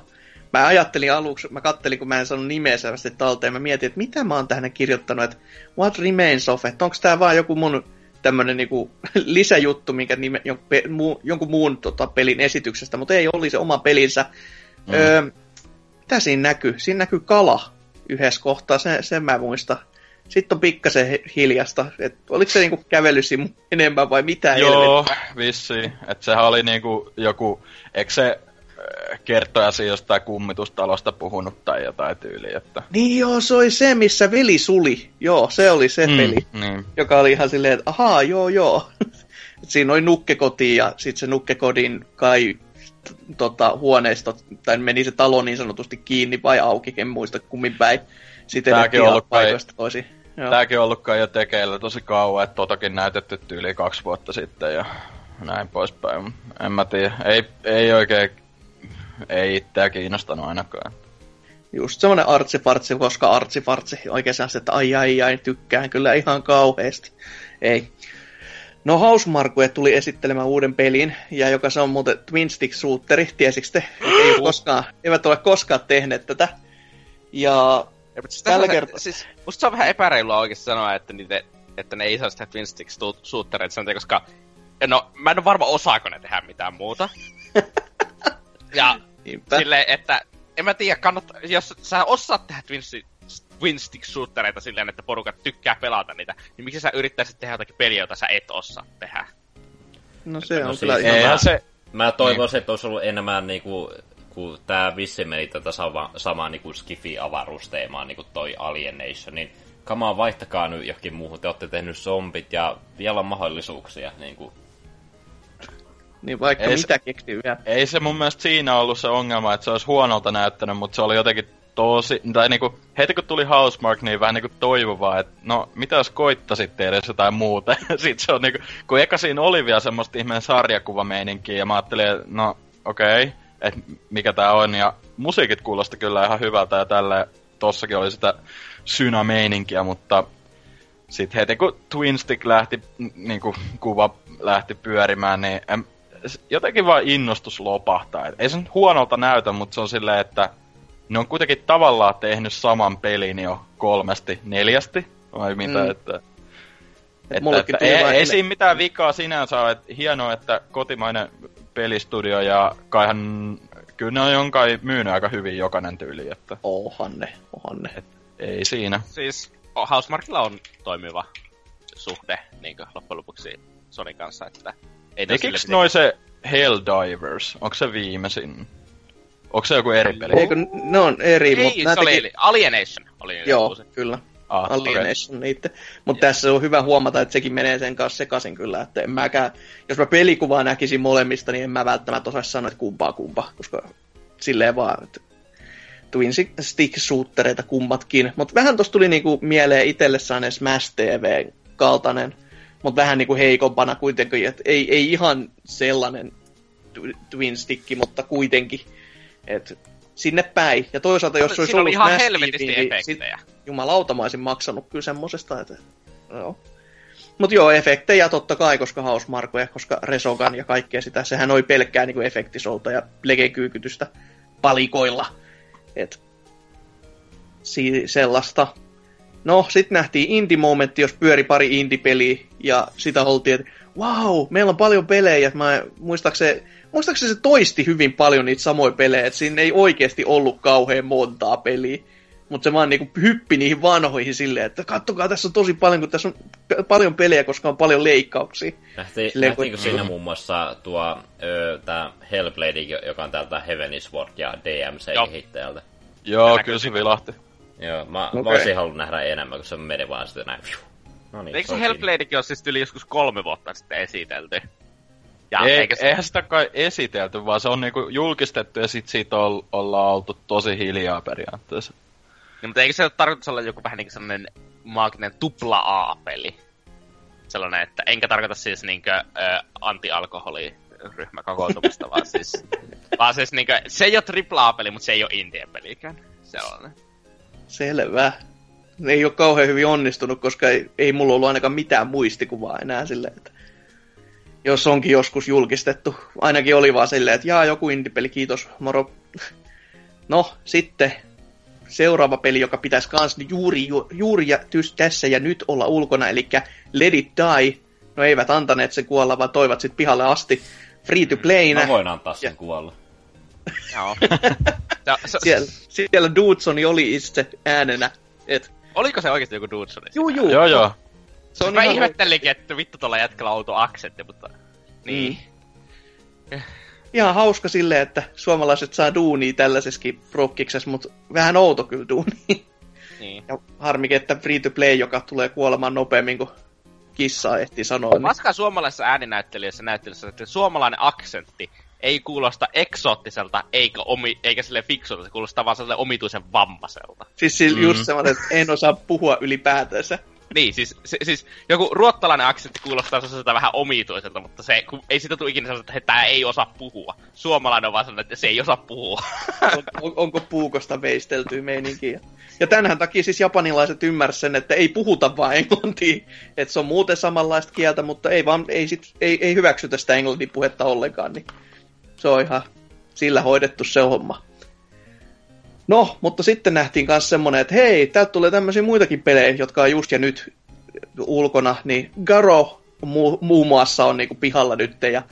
Mä ajattelin aluksi, mä kattelin, kun mä en saanut nimeä selvästi talteen, mä mietin, että mitä mä oon tähän kirjoittanut, että What Remains of, että onko tää vaan joku mun tämmönen niinku lisäjuttu, minkä nime, jon, pe, mu, jonkun muun tota, pelin esityksestä, mutta ei oli se oma pelinsä. Mm. Öö, mitä siinä näkyy? Siinä näkyy kala yhdessä kohtaa, sen, sen mä muistan. Sitten on pikkasen hiljasta, että oliko se niinku kävelysimu enemmän vai mitä? Joo, helvettä? Vissiin, että sehän oli niinku joku, eikö se... kertoisi jostain kummitustalosta puhunut tai jotain tyyliä. Että... Niin joo, se oli se, missä veli suli. Joo, se oli se mm, peli, niin. Joka oli ihan silleen, että ahaa, joo, joo. Siinä oli nukkekoti ja sitten se nukkekodin kai tota, huoneisto, tai meni se talo niin sanotusti kiinni vai auki, en muista kummin päin. Sitten Tämäkin on ollut kai jo tekeillä tosi kauan, että totakin näytetty tyyli kaksi vuotta sitten ja näin poispäin. En mä tiedä, ei, ei oikein... Ei itseä kiinnostanut ainakaan. Just semmonen artsipartsi, koska artsipartsi oikeastaan, että ai ai ai, tykkään kyllä ihan kauheesti. Ei. No, Hausmarkue tuli esittelemään uuden pelin, ja joka se on muuten Twin Stick Shooteri, tiesikö te? Ei koskaan, eivät ole koskaan tehneet tätä. Ja, ja siis tällä kertaa... Siis, musta se on vähän epäreilua oikeesti sanoa, että, niitä, että ne ei saisi tehdä Twin Stick Shootereita, koska... No, mä en ole varma osaako ne tehdä mitään muuta. Ja silleen, että en mä tiedä, kannattaa, jos sä osaat tehdä twin stick shootereita silleen, että porukat tykkää pelata niitä, niin miksi sä yrittäisit tehdä jotakin peliä, jota sä et osaa tehdä? No se että, on no, kyllä siis, ihan... Mä, se... mä toivoisin, niin. Että olisi ollut enemmän niinku, kun tää vissi meni tätä sama, samaa niinku skifi-avaruusteemaa, niinku toi Alienation, niin kamaa vaihtakaa nyt johonkin muuhun, te ootte tehnyt zombit ja vielä on mahdollisuuksia, niinku... Niin vaikka ei mitä keksyä. Ei se mun mielestä siinä ollut se ongelma, että se olisi huonolta näyttänyt, mutta se oli jotenkin tosi... Tai niinku, heti kun tuli Housemarque, niin vähän niinku toivovaa, että no, mitä jos koittaisitte edes jotain muuta? Sitten se on niinku... Kun eka siinä oli vielä semmoista ihmeen sarjakuvameininkiä, ja mä ajattelin, että no, okei, okay, että mikä tää on, ja musiikit kuulosti kyllä ihan hyvältä, ja tällä tossakin oli sitä synä-meininkiä, mutta... Sitten heti kun Twin Stick lähti, niinku, kuva lähti pyörimään, niin... En, jotenkin vaan innostus lopahtaa. Ei se nyt huonolta näytä, mutta se on silleen, että ne on kuitenkin tavallaan tehnyt saman pelin jo kolmesti, neljästi. Vai mitä, mm. että... että, että ei, ei siinä mitään vikaa sinänsä ole. Hienoa, että kotimainen pelistudio ja kaihan... Kyllä ne on jonkai myynyt aika hyvin jokainen tyyli, että... Ohan ne, ohan ne. Et, ei siinä. Siis Housemarquella on toimiva suhde, niinkö loppujen lopuksi Sonin kanssa, että... Tekiks noi se Helldivers? Onko se viimeisin? Onko se joku eri peli? Eikö, ne on eri, ei, mutta... Ei, se oli teki... Alienation. Oli joo, uusi. Kyllä. Ah, Alienation okay. Niitä. Mutta tässä on hyvä huomata, että sekin menee sen kanssa sekaisin kyllä. Että en mäkään... Jos mä pelikuvaa näkisin molemmista, niin en mä välttämättä osaisi sanoa, että kumpaa kumpaa. Koska silleen vaan... Että... Twin Stick Shootereita kummatkin. Mutta vähän tossa tuli niinku mieleen itselle saaneen Smash T V kaltainen... Mutta vähän niinku heikompana kuitenkin, että ei, ei ihan sellainen twin stick, mutta kuitenkin, että sinne päin. Ja toisaalta, jos olisi ollut ihan helvetisti efektejä. Niin jumalauta, mä olisin maksanut kyllä semmosesta, että joo. Mut joo, efektejä totta kai, koska Housemarque, koska Resogan ja kaikkea sitä, sehän oli pelkkää niinku efektisolta ja legekyykytystä palikoilla, että si- sellaista. No, sit nähtiin indie-momentti, jos pyöri pari indie-peliä, ja sitä oltiin, että wow, meillä on paljon pelejä. Mä muistaakseni, muistaakseni se toisti hyvin paljon niitä samoja pelejä, että siinä ei oikeasti ollut kauhean montaa peliä. Mutta se vaan niinku hyppi niihin vanhoihin silleen, että kattokaa, tässä on tosi paljon, kun tässä on paljon pelejä, koska on paljon leikkauksia. Nähti, silleen, nähtiinkö kun... siinä muun muassa tuo tämä Hellblade, joka on täältä Heaven is Ward ja D M C-kehittäjältä? Joo, Joo kyllä se vilahti. Joo, mä, okay. mä olisin halunnut nähdä enemmän, kun se menee vaan sitten näin. No niin, eikö se Hellbladekin ole siis yli joskus kolme vuotta sitten esitelty? Ja Ei, eikä se... Eihän sitä kai esitelty, vaan se on niinku julkistettu ja sit siitä on, ollaan oltu tosi hiljaa periaatteessa. No, mutta eikö se ole tarkoitus olla joku vähän niinku sellainen maaginen tupla A-peli? Sellainen, että enkä tarkoita siis niinkö äh, anti-alkoholiryhmä kokoontumista, vaan siis... Vaan siis niinkö, se ei oo triplaa-peli, mut se ei oo indie-pelikään. Sellainen. Selvä. Ne ei oo kauhean hyvin onnistunut, koska ei, ei mulla ollut ainakaan mitään muistikuvaa enää silleen, että... Jos onkin joskus julkistettu. Ainakin oli vaan silleen, että jaa, joku indie-peli, kiitos, moro. No, sitten... Seuraava peli, joka pitäisi kans juuri, ju, juuri ja tys, tässä ja nyt olla ulkona, eli Let It Die. No eivät antaneet sen kuolla, vaan toivat sit pihalle asti free to playinä. Mä voin antaa sen ja... kuolla. Joo. siellä, siellä Dudsoni oli itse äänenä. Et... Oliko se oikeesti joku Dudsoni? Juu, juu. Joo, joo. Se on mä ihan... ihmettelikin, että vittu tuolla jätkällä outo aksentti, mutta... Niin. Mm. Ihan hauska silleen, että suomalaiset saa duunia tällaisessakin prokkiksessa, mutta vähän outo kyllä duunia. Niin. Ja harmikin, että free-to-play, joka tulee kuolemaan nopeammin kuin kissaa ehtii sanoa. Paskaa niin. Suomalaisessa ääninäyttelijässä näyttelyssä, että suomalainen aksentti ei kuulosta eksoottiselta eikä, omi, eikä silleen fiksulta, se kuulostaa vaan sellainen omituisen vammaiselta. Siis, siis mm. just semmoinen, että en osaa puhua ylipäätänsä. Niin, siis, siis joku ruottalainen aksentti kuulostaa sellaiselta vähän omituiselta, mutta se kun ei sitä tule ikinä sellaiselta, että tää ei osaa puhua. Suomalainen on vaan sellainen, että se ei osaa puhua. On, on, onko puukosta veisteltyä meininkiä? Ja tämän takia siis japanilaiset ymmärsivät sen, että ei puhuta vaan englantia. Että se on muuten samanlaista kieltä, mutta ei, vaan, ei, sit, ei, ei hyväksytä sitä englannin puhetta ollenkaan. Niin se on ihan sillä hoidettu se homma. No, mutta sitten nähtiin myös semmoinen, että hei, täältä tulee tämmöisiä muitakin pelejä, jotka on just ja nyt ulkona, niin Garo mu- muun muassa on niinku pihalla nyt, ja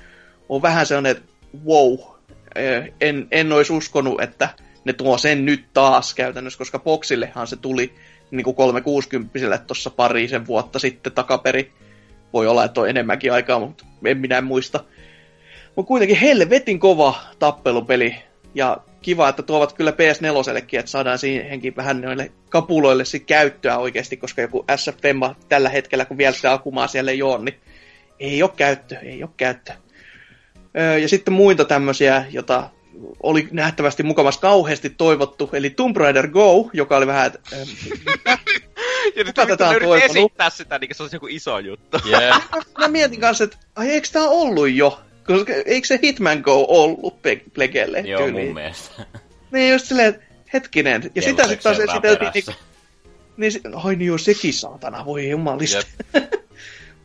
on vähän sellainen, että wow, en, en olisi uskonut, että ne tuo sen nyt taas käytännössä, koska Boxillehan se tuli niinku kolmesataakuusikymmentä tuossa parisen vuotta sitten takaperi. Voi olla, että on enemmänkin aikaa, mutta en minä muista. Mutta kuitenkin helvetin kova tappelupeli, ja kiva, että tuovat kyllä P S neljällekin, että saadaan siihenkin vähän noille kapuloille sit käyttöä oikeasti, koska joku S F-temma tällä hetkellä, kun vielä sitä Akumaa siellä ei ole, niin ei ole käyttöä, ei ole käyttöä. Öö, ja sitten muita tämmöisiä, jota oli nähtävästi mukavasti kauheasti toivottu, eli Tomb Raider Go, joka oli vähän... Että, ähm, ja nyt yritin esittää sitä, niin se olisi joku iso juttu. Yeah. Mä mietin kanssa, että ai eikö tää ollut jo? Koska eikö se Hitman Go ollut pe- Plegelle? Joo, tyyliin? Mun mielestä. Niin just silleen, että hetkinen. Ja Jelu sitä sitten taas esiteltiin... Niin, niin, ai niin joo, sekin saatana, voi jumalista.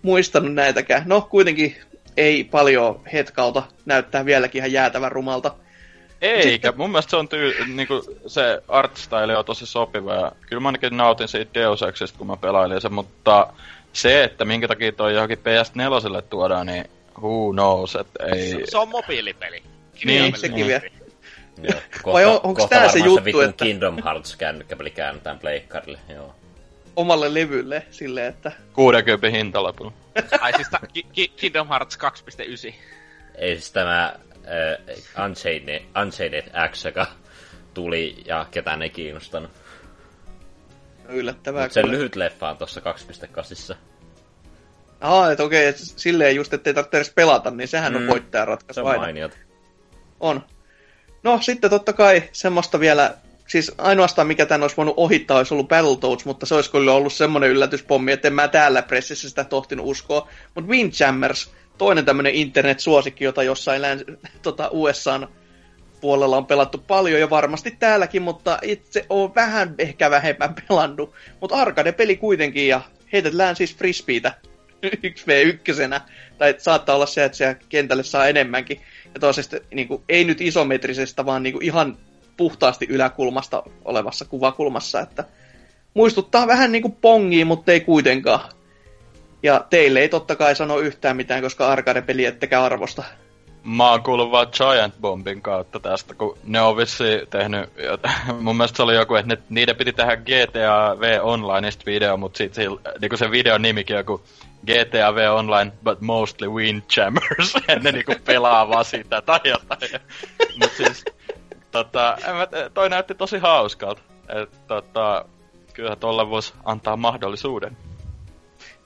Muistanut näitäkään. No, kuitenkin ei paljon hetkauta. Näyttää vieläkin ihan jäätävän rumalta. Eikä, sitten... mun mielestä se on tyy... Niinku, se artstyle on tosi sopiva. Kyllä mä ainakin nautin siitä Deus Exista, kun mä pelailin sen, mutta... Se, että minkä takia toi johonkin P S neljälle tuodaan, niin... Who knows, että ei... Se, se on mobiilipeli. Niin, sekin vielä. Joo, kohta, vai on, onko tää se juttu, se että... Kingdom Hearts käännykäpeli käännetään pleikkarille, joo. Omalle levylle, silleen, että... kuusikymmentä hintalapun. Ai siis ta, ki, ki, Kingdom Hearts kaksi piste yhdeksän. Ei siis tämä uh, Unchained, Unchained X, joka tuli ja ketään ei kiinnostanut. Yllättävää. Mut sen lyhyt leffa on tossa kaksi piste kahdeksan. Ahaa, että okei, et silleen just, ettei tarvitse edes pelata, niin sehän mm. on voittajaratkaisu aina. Se on mainiota. On. No, sitten totta kai semmoista vielä, siis ainoastaan mikä tän olisi voinut ohittaa, olisi ollut Battletoads, mutta se olisi kyllä ollut semmoinen yllätyspommi, että en mä täällä pressissä sitä tohtinut uskoa. Mutta Windjammers, toinen tämmöinen internet-suosikki, jota jossain läns, tota, U S A:n puolella on pelattu paljon ja varmasti täälläkin, mutta itse on vähän ehkä vähemmän pelannut. Mutta arcade-peli kuitenkin ja heitetään siis frisbeitä. yksi vastaan yksi, tai saattaa olla se, että siellä kentälle saa enemmänkin. Ja toisesta, niin kuin, ei nyt isometrisestä, vaan niin kuin, ihan puhtaasti yläkulmasta olevassa kuvakulmassa. Että muistuttaa vähän niin kuin pongia, mutta ei kuitenkaan. Ja teille ei totta kai sano yhtään mitään, koska arcade-peli ettekä arvosta. Mä oon kuullut vaan Giant Bombin kautta tästä, kun ne on vissiin tehnyt jotain. Mun mielestä se oli joku, että niiden piti tehdä G T A V Onlineista video, mutta sit, niin se videon nimikin joku G T A V Online, but mostly Windjammers, ja ne niinku pelaa vaan sitä tai jotain. Mut siis, tota, toi näytti tosi hauskalta. Et, tota, Kyllä tuolla voisi antaa mahdollisuuden.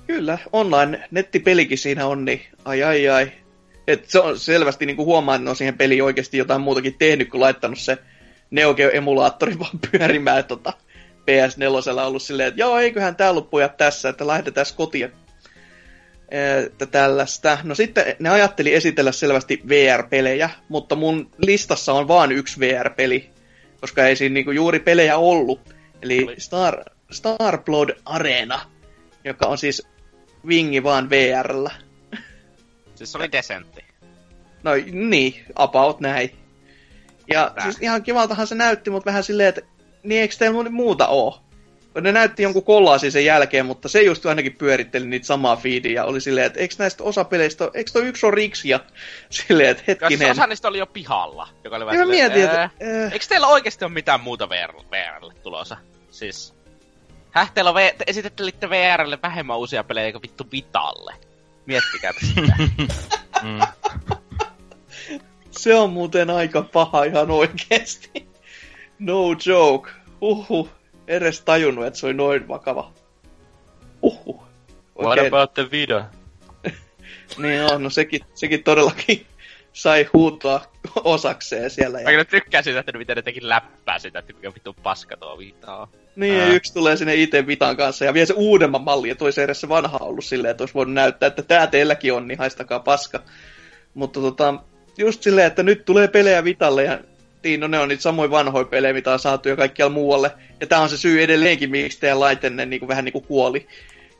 Kyllä, online-nettipelikin siinä on, niin ai ai ai. Et se on selvästi niinku huomaa, että ne on siihen peliin oikeasti jotain muutakin tehnyt, kun laittanut se Neo Geo-emulaattori vaan pyörimään tota P S neljä ollut silleen, että joo, eiköhän tää loppuja tässä, että lähdetään kotiin. Että tällaista. No sitten ne ajatteli esitellä selvästi V R-pelejä, mutta mun listassa on vaan yksi V R-peli, koska ei siinä niinku juuri pelejä ollut. Eli Star, Starblood Arena, joka on siis vingi vaan V R:llä. Siis se oli Desentti. No niin, about näin. Ja tää. Siis ihan kivaltahan se näytti, mutta vähän silleen, että niin eikö teillä muuta oo? Ne näytti jonkun kollaasin sen jälkeen, mutta se just ainakin pyöritteli niitä samaa feediä ja oli silleen, että eikö näistä osapeleistä, eikö toi yksi on riksia? Silleen, että hetkinen. Osa niistä oli jo pihalla, joka oli vähän silleen, että eikö teillä oikeasti ole mitään muuta V R:lle tulossa? Siis, häh, teillä esitettelitte V R:lle vähemmän uusia pelejä kuin vittu Vitalle. Miettikää sitä. Se on muuten aika paha ihan oikeesti. No joke. Uhuh. Edes tajunnut, että se oli noin vakava. Uhuh. What okay. about the video? Niin on, no sekin, sekin todellakin sai huutaa osakseen siellä. Mä kyllä tykkään sitä, että miten ne teki läppää sitä, että mikä vittu paska tuo Vitaa. Niin, ah. Yksi tulee sinne itse Vitan kanssa ja vie se uudemman mallin, että olisi edes se vanha ollut silleen, että olisi voinut näyttää, että tää teilläkin on, niin haistakaa paska. Mutta tota, just silleen, että nyt tulee pelejä Vitalle ja... No ne on niitä samoja vanhoja pelejä, mitä on saatu jo kaikkialla muualle. Ja tää on se syy edelleenkin, miksi teidän laitenne niinku, vähän niinku kuoli.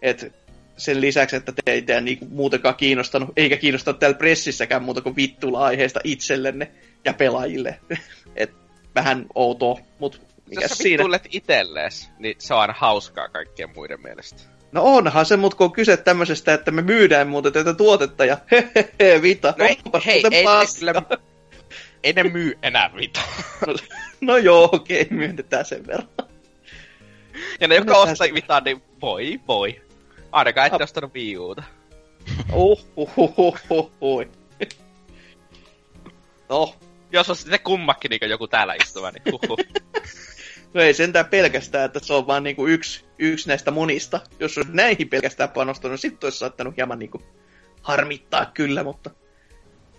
Et sen lisäksi, että teitä ei niinku, muutenkaan kiinnostanut, eikä kiinnostanut täällä pressissäkään muuta kuin vittuilla aiheesta itsellenne ja pelaajille. Et vähän outoa, mut mikäs siinä. Jos sä vittuilet itelles, niin se on aina hauskaa kaikkien muiden mielestä. No onhan se, mut kun on kyse tämmöisestä, että me myydään muuta tätä tuotetta ja hehehe, Vita, no onpas hei, muuten paska. Ei ne myy enää mitään. No, no joo, okei, okay, myönnetään sen verran. Ja ne, jotka no, ostaa mitään, niin voi, voi. Ainakaan ette ostanut Wii U:ta. Uhuhuhuhuhui. No. Jos on sitten kummakin niin joku täällä istuva, niin huhuh. No ei sentään pelkästään, että se on vaan niin kuin yksi, yksi näistä monista. Jos olisi näihin pelkästään panostanut, sitten olisi saattanut hieman niin kuin harmittaa kyllä, mutta...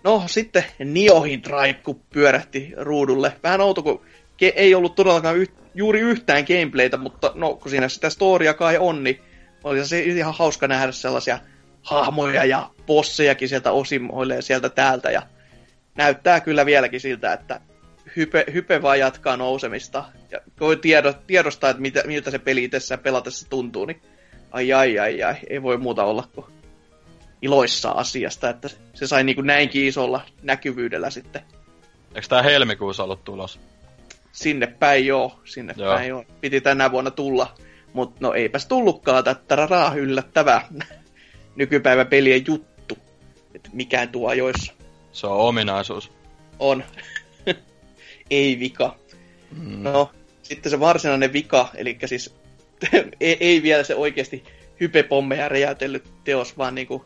No, sitten Niohin traikku pyörähti ruudulle. Vähän outo, kun ke- ei ollut todellakaan yht- juuri yhtään gameplaytä, mutta no, kun siinä sitä storia kai on, niin oli se ihan hauska nähdä sellaisia hahmoja ja bossejakin sieltä osimoille ja sieltä täältä. Ja näyttää kyllä vieläkin siltä, että hype, hype vaan jatkaa nousemista. Ja voi tiedo- tiedostaa, että mitä, miltä se peli itsessään pelatessa tuntuu, niin ai ai ai ai, ei voi muuta olla kuin... iloissa asiasta, että se sai niinku näinkin isolla näkyvyydellä sitten. Eikö tää helmikuussa ollut tulos? Sinne päin joo, sinne joo. päin joo. Piti tänä vuonna tulla, mut no eipäs tullutkaan, tättärarah, yllättävää nykypäivän pelien juttu, että mikään tuo ajoissa. Se on ominaisuus. On. Ei vika. Mm. No, sitten se varsinainen vika, elikkä siis ei, ei vielä se oikeesti hypepommeja räjäytellyt teos, vaan niinku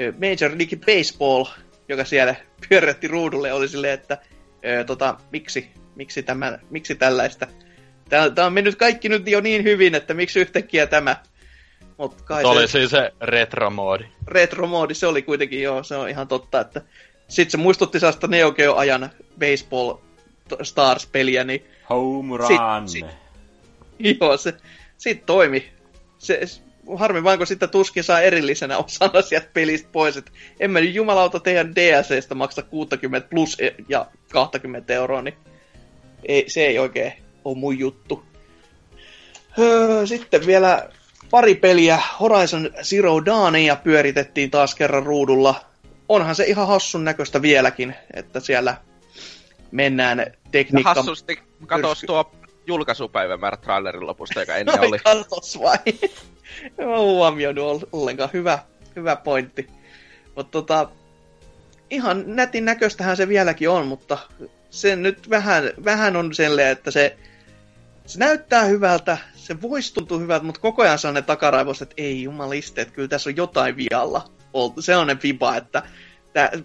Major League Baseball, joka siellä pyörätti ruudulle, oli silleen, että ö, tota, miksi, miksi, tämä, miksi tällaista? Tämä on mennyt kaikki nyt jo niin hyvin, että miksi yhtäkkiä tämä? Mut kai se oli siis se retromoodi. Retromoodi, se oli kuitenkin, joo, se on ihan totta. Että... Sitten se muistutti sellaista Neo Geo-ajan Baseball Stars-peliä. Niin... Home run! Sit, sit... Joo, se sit toimi. Se... Harmi vaan, kun sitä tuskin saa erillisenä osana sieltä pelistä pois, että en mä nyt jumalauta teidän D L C:stä maksa kuusikymmentä plus ja kaksikymmentä euroa, niin ei, se ei oikein ole mun juttu. Öö, sitten vielä pari peliä Horizon Zero Dawnia pyöritettiin taas kerran ruudulla. Onhan se ihan hassun näköistä vieläkin, että siellä mennään tekniikka... Hassusti katos tuo julkaisupäivämäärä trailerin lopusta, joka ennen oli. Katos vai... En mä huomioinut ollenkaan. Hyvä, hyvä pointti. Mutta tota, ihan nätin näköistähän se vieläkin on, mutta se nyt vähän, vähän on silleen, että se, se näyttää hyvältä, se voisi tuntua hyvältä, mutta koko ajan saa ne takaraivossa, että ei jumaliste, että kyllä tässä on jotain vialla. Se on ne viba, että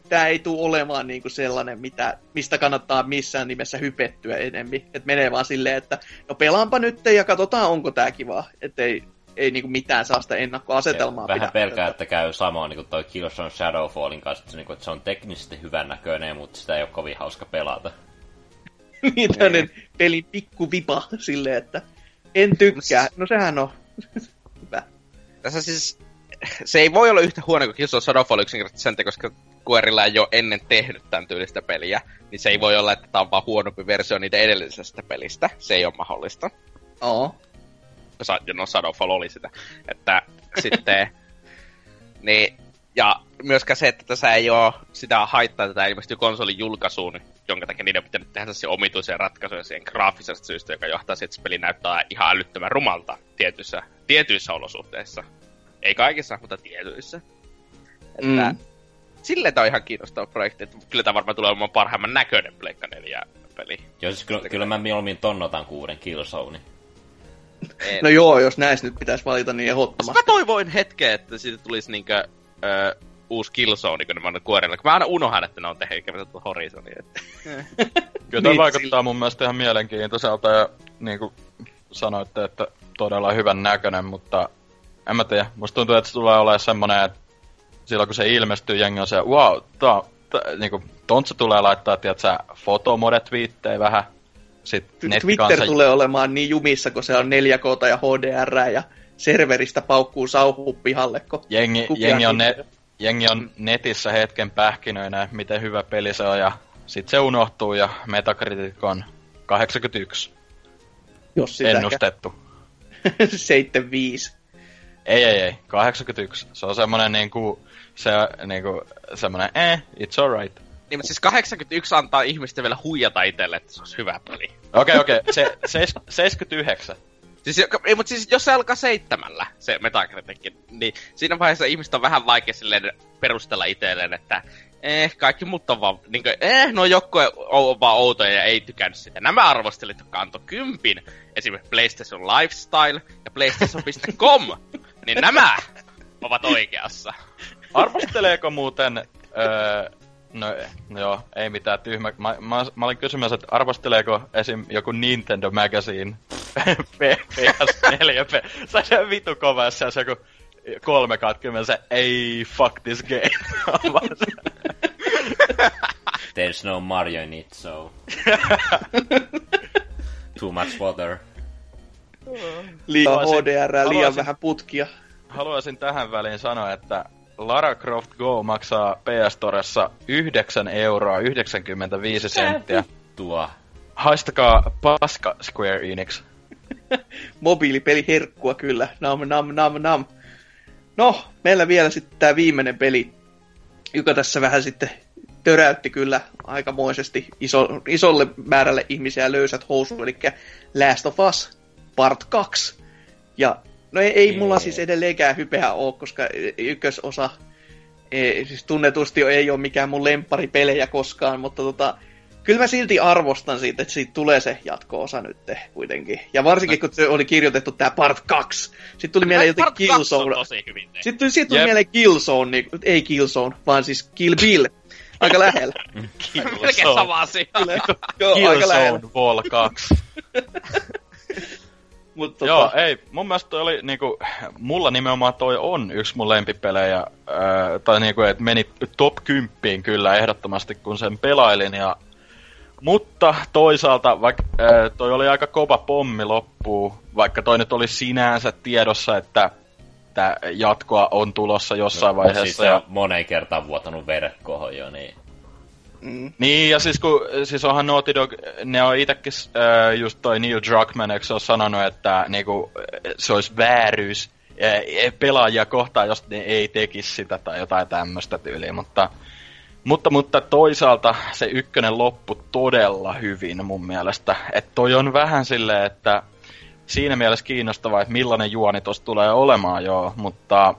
tämä ei tule olemaan niinku sellainen, mitä, mistä kannattaa missään nimessä hypettyä enemmän. Et menee vaan silleen, että no pelaanpa nyt ja katsotaan, onko tämä kivaa. Et ei, ei niinku mitään saa sitä ennakkoasetelmaa. Vähän pelkää, että käy samaa niin kuin toi Killzone Shadow Fallin kanssa, että, niin kuin, että se on teknisesti hyvän näköinen, mutta sitä ei ole kovin hauska pelata. Niin, tämmöinen pelin pikku vipa silleen, että en tykkää. No sehän on hyvä. Tässä siis, se ei voi olla yhtä huono kuin Killzone Shadowfall yksinkertaisesti sen takia, koska Guerrilla ei ole ennen tehnyt tämän tyylistä peliä. Niin se ei voi olla, että tämä on vaan huonompi versio niiden edellisestä pelistä. Se ei ole mahdollista. Oo. No Shadowfall oli sitä. Että sitten, niin, ja myöskään se, että tässä ei ole sitä haittaa tätä ilmeisesti konsolin julkaisuun, jonka takia niiden pitää tehdä sellaisia omituisia ratkaisuja siihen graafisesta syystä, joka johtaa siihen, että se peli näyttää ihan älyttömän rumalta tietyissä, tietyissä olosuhteissa. Ei kaikissa, mutta tietyissä. Että mm. silleen tää on ihan kiinnostava projekti, että kyllä tää varmaan tulee olemaan parhaimman näköinen Pleikka neljä-peli. Joo, siis kyllä, kyllä mä mieluummin tonnotan kuuden Killzone. No joo, jos näistä nyt pitäisi valita niin ehdottomasti. Mä toivoin hetkeä, että siitä tulisi niinkö Öö, uusi Killzone, kun ne vaan kuorilla. Mä aina unohan, että ne on tehnyt Horizonia. Kyllä tämä vaikuttaa mun mielestä ihan mielenkiintoiselta ja niin kuin sanoitte, että todella hyvän näköinen, mutta en mä tiedä. Musta tuntuu, että se tulee olemaan semmoinen, että silloin kun se ilmestyy, jengi on se, wow, tää, tää, niin kuin, tontsa tulee laittaa, tiiätsä, fotomodet-viittejä vähän. Sitten Twitter tulee olemaan niin jumissa, kun se on neljä K ja H D R ja serveristä paukkuu sauhuu pihalle, kun jengi, jengi, on ne, jengi on netissä hetken pähkinöinä, miten hyvä peli se on, ja sit se unohtuu, ja Metacritic on kahdeksankymmentäyksi. Jos ennustettu. seitsemänkymmentäviisi. Ei, ei, ei. kahdeksankymmentäyksi. Se on semmonen niinku, se, niinku, semmonen, eh, it's alright. Niin, mutta siis kahdeksankymmentäyksi antaa ihmisten vielä huijata itselle, että se olisi hyvä peli. Okei, okei. Se, se, seitsemänkymmentäyhdeksän. Siis, ei, mutta siis jos se alkaa seitsemällä, se Metacriticin, niin siinä vaiheessa ihmistä on vähän vaikea silleen perustella itselleen, että eh, kaikki muut on vaan, niin kuin, eh, no joku on vaan outoja ja ei tykännyt sitä. Nämä arvostelit, jotka antoi kympin, esimerkiksi PlayStation Lifestyle ja PlayStation piste com, niin nämä ovat oikeassa. Arvosteleeko muuten, öö, no, no joo, ei mitään tyhmä. Mä, mä, mä olin kysymässä, että arvosteleeko esim. Joku Nintendo Magazine P S neljä P. Se on se vitu kova, jos se on se joku kolmekymmentä, se ei fuck this game. There's no Mario in it, so... Too much water. Liian H D R, liian haluaisin, vähän putkia. Haluaisin tähän väliin sanoa, että Lara Croft Go maksaa P S Storessa yhdeksän euroa yhdeksänkymmentäviisi senttiä. Tuo. Haistakaa paska Square Enix. Mobiilipeli herkkua kyllä. Nam nam nam nam. No, meillä vielä sitten tää viimeinen peli, joka tässä vähän sitten töräytti kyllä aikamoisesti iso, isolle määrälle ihmisiä löysät housuun, eli Last of Us Part kaksi. Ja no ei, ei mulla siis edelleenkään hypeä ole, koska ykkösosa ei, siis tunnetusti ei ole mikään mun lempparipelejä koskaan, mutta tota, kyllä mä silti arvostan siitä, että siitä tulee se jatko-osa nyt kuitenkin. Ja varsinkin, kun se oli kirjoitettu tää Part kaksi. Sitten tuli mieleen jotenkin Killzone. Sitten tuli, siitä tuli mieleen Killzone, niin, ei Killzone, vaan siis Kill Bill. Aika lähellä. Melkein sama asia. Killzone Vol kaksi. Mut tota... Joo, ei. Mun mielestä toi oli niinku, mulla nimenomaan toi on yksi mun lempipelejä, äh, tai niinku, et meni top kymppiin kyllä ehdottomasti, kun sen pelailin, ja mutta toisaalta, vaikka äh, toi oli aika kova pommi loppuun, vaikka toi nyt oli sinänsä tiedossa, että tää jatkoa on tulossa jossain no, vaiheessa. Siis se ja... on moneen kertaan vuotanut verkkoon jo, niin... Mm. Niin, ja siis kun, siis onhan Naughty Dog, ne on itekin äh, just toi Neil Druckmann, eikö se ole sanonut, että niinku, se olisi vääryys äh, pelaajia kohtaan, jos ne ei tekisi sitä tai jotain tämmöistä tyyliä, mutta, mutta, mutta toisaalta se ykkönen loppui todella hyvin mun mielestä, että toi on vähän silleen, että siinä mielessä kiinnostavaa, että millainen juoni tossa tulee olemaan, joo, mutta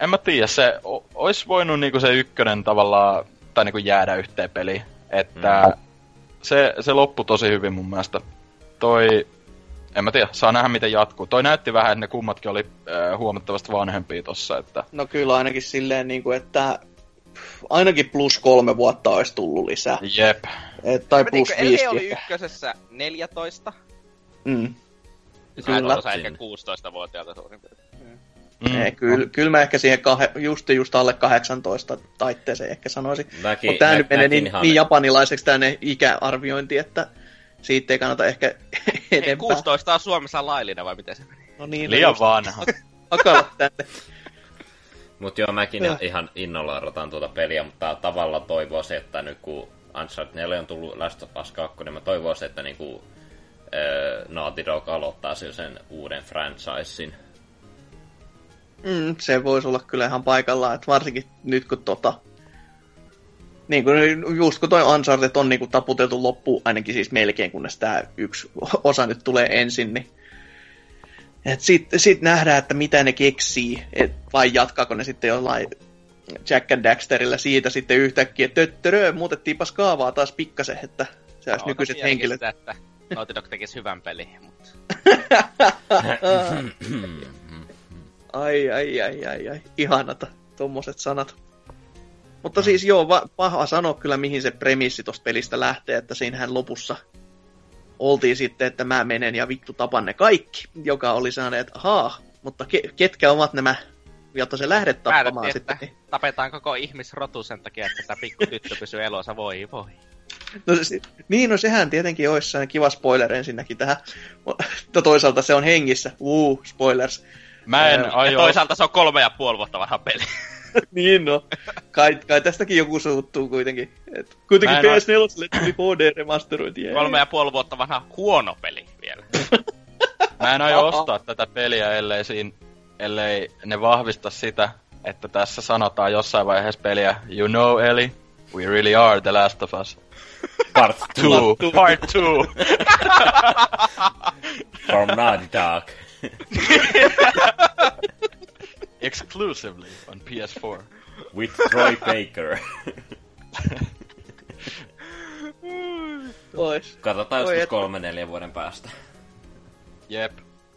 en mä tiedä, se o- olisi voinut niinku se ykkönen tavallaan tai niinku jäädä yhteen peliin, että mm. se, se loppui tosi hyvin mun mielestä. Toi, en mä tiedä, saa nähdä miten jatkuu. Toi näytti vähän, että ne kummatkin oli äh, huomattavasti vanhempia tossa, että... No kyllä ainakin silleen niinku, että ainakin plus kolme vuotta olisi tullut lisää. Jep. Et, tai plus viisi. L G oli ykkösessä neljätoista. Mm. Kyllä. Osa ehkä kuusitoistavuotiaalta suurin piirtein. Mm. Kyllä kyl mä ehkä siihen kahe, just, just alle kahdeksantoista taitteeseen ehkä sanoisin. Mäki, mutta tää nä, nyt menee niin, niin japanilaiseksi tää ikäarviointi, että siitä ei kannata ehkä enempää. kuusitoista on Suomessa laillinen vai miten se meni? No niin, liian vanha. Hakala tänne. Mut joo, mäkin ja. ihan innolla odotan tuota peliä, mutta tavallaan toivoisin, että nyt kun Uncharted neljä on tullut Last of Us kaksi, niin mä toivoisin, että niinku öö, Naughty Dog aloittaa sen uuden franchisein. Mm, se voisi olla kyllä ihan paikallaan, että varsinkin nyt kun tota... Niin kun, just kun toi Uncharted on niin kun taputeltu loppuun, ainakin siis melkein, kunnes tää yksi osa nyt tulee ensin, niin... Et sit, sit nähdään, että mitä ne keksii, et vai jatkaako ne sitten jollain Jack and Daxterillä siitä sitten yhtäkkiä, että töttörö, muutettiinpas kaavaa taas pikkasen, että se olisi no, nykyiset henkilöt. Sitä, että Naughty Dog tekisi hyvän pelin, mutta... Ai, ai, ai, ai, ai. Ihanata, tommoset sanat. Mutta siis joo, va- paha sanoa kyllä, mihin se premissi tosta pelistä lähtee, että siinähän lopussa oltiin sitten, että mä menen ja vittu tapan ne kaikki, joka oli sanoneet, että ahaa, mutta ke- ketkä ovat nämä, jotta se lähdet tappamaan päätettiin, sitten. Niin... tapetaan koko ihmisrotu sen takia, että tämä pikku tyttö pysyy elossa, voi voi. No, se, niin, no sehän tietenkin olisi kiva spoiler ensinnäkin tähän, mutta toisaalta se on hengissä, uu, spoilers. Mä en ja aio... toisaalta se on kolme ja puoli vuotta vanha peli. Niin no, kai, kai tästäkin joku suuttuu kuitenkin. Et kuitenkin P S neljälle tuli H D remasterointi. Kolme ja puoli vuotta vanha huono peli vielä. Mä en aio ostaa tätä peliä, ellei, siinä, ellei ne vahvista sitä, että tässä sanotaan jossain vaiheessa peliä "You know, Ellie, we really are the last of us. Part two. Part two. From Naughty Dog. Exclusively on P S four. With Troy Baker. Ois. Katsotaan joskus kolme neljä vuoden päästä. Jep.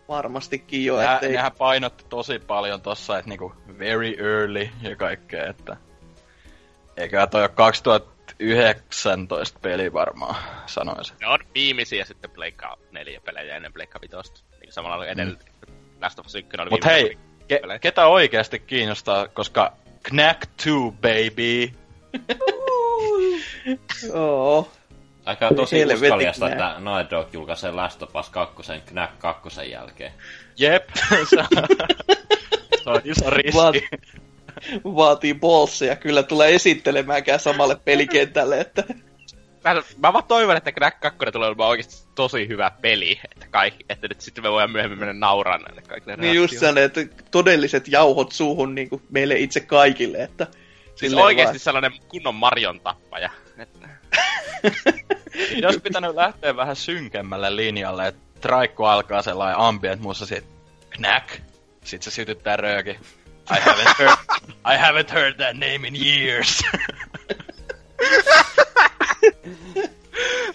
Varmastikin jo. Nä, ettei... Nehän painotti tosi paljon tossa, että niinku very early ja kaikkea, että... Eiköhän toi ole kaksituhattayhdeksäntoista peli varmaan, sanoisin. Ne on viimeisiä sitten Pleikka neljä pelejä ennen Pleikka vitosta. Niin samalla oli edellä... Mm. Last of Us yksi oli Mut hei! Ke- ketä oikeasti kiinnostaa, koska Knack two, baby! Oh. Aika tosi uskallista, että Naughty Dog julkaisee Last of Us kaksi Knack kakkosen jälkeen. Jep! Se on, se on iso riski. Vaati, vaatii bolsseja, kyllä tulee esittelemäänkään samalle pelikentälle, että... Mä, mä vaan toivon, että Knack kaksi tulee olemaan oikeesti tosi hyvä peli, että, kaikki, että nyt sitten me voidaan myöhemmin mennä nauraan näille kaikille. Niin just sellainen, että todelliset jauhot suuhun niin kuin meille itse kaikille, että... Siis oikeesti vaan... sellainen kunnon Marion tappaja. Että... Jos pitänyt lähteä vähän synkemmälle linjalle, että traikku alkaa sellainen ambient muussa sit Knack, sit se sytyttää rööki. I haven't heard, I haven't heard that name in years.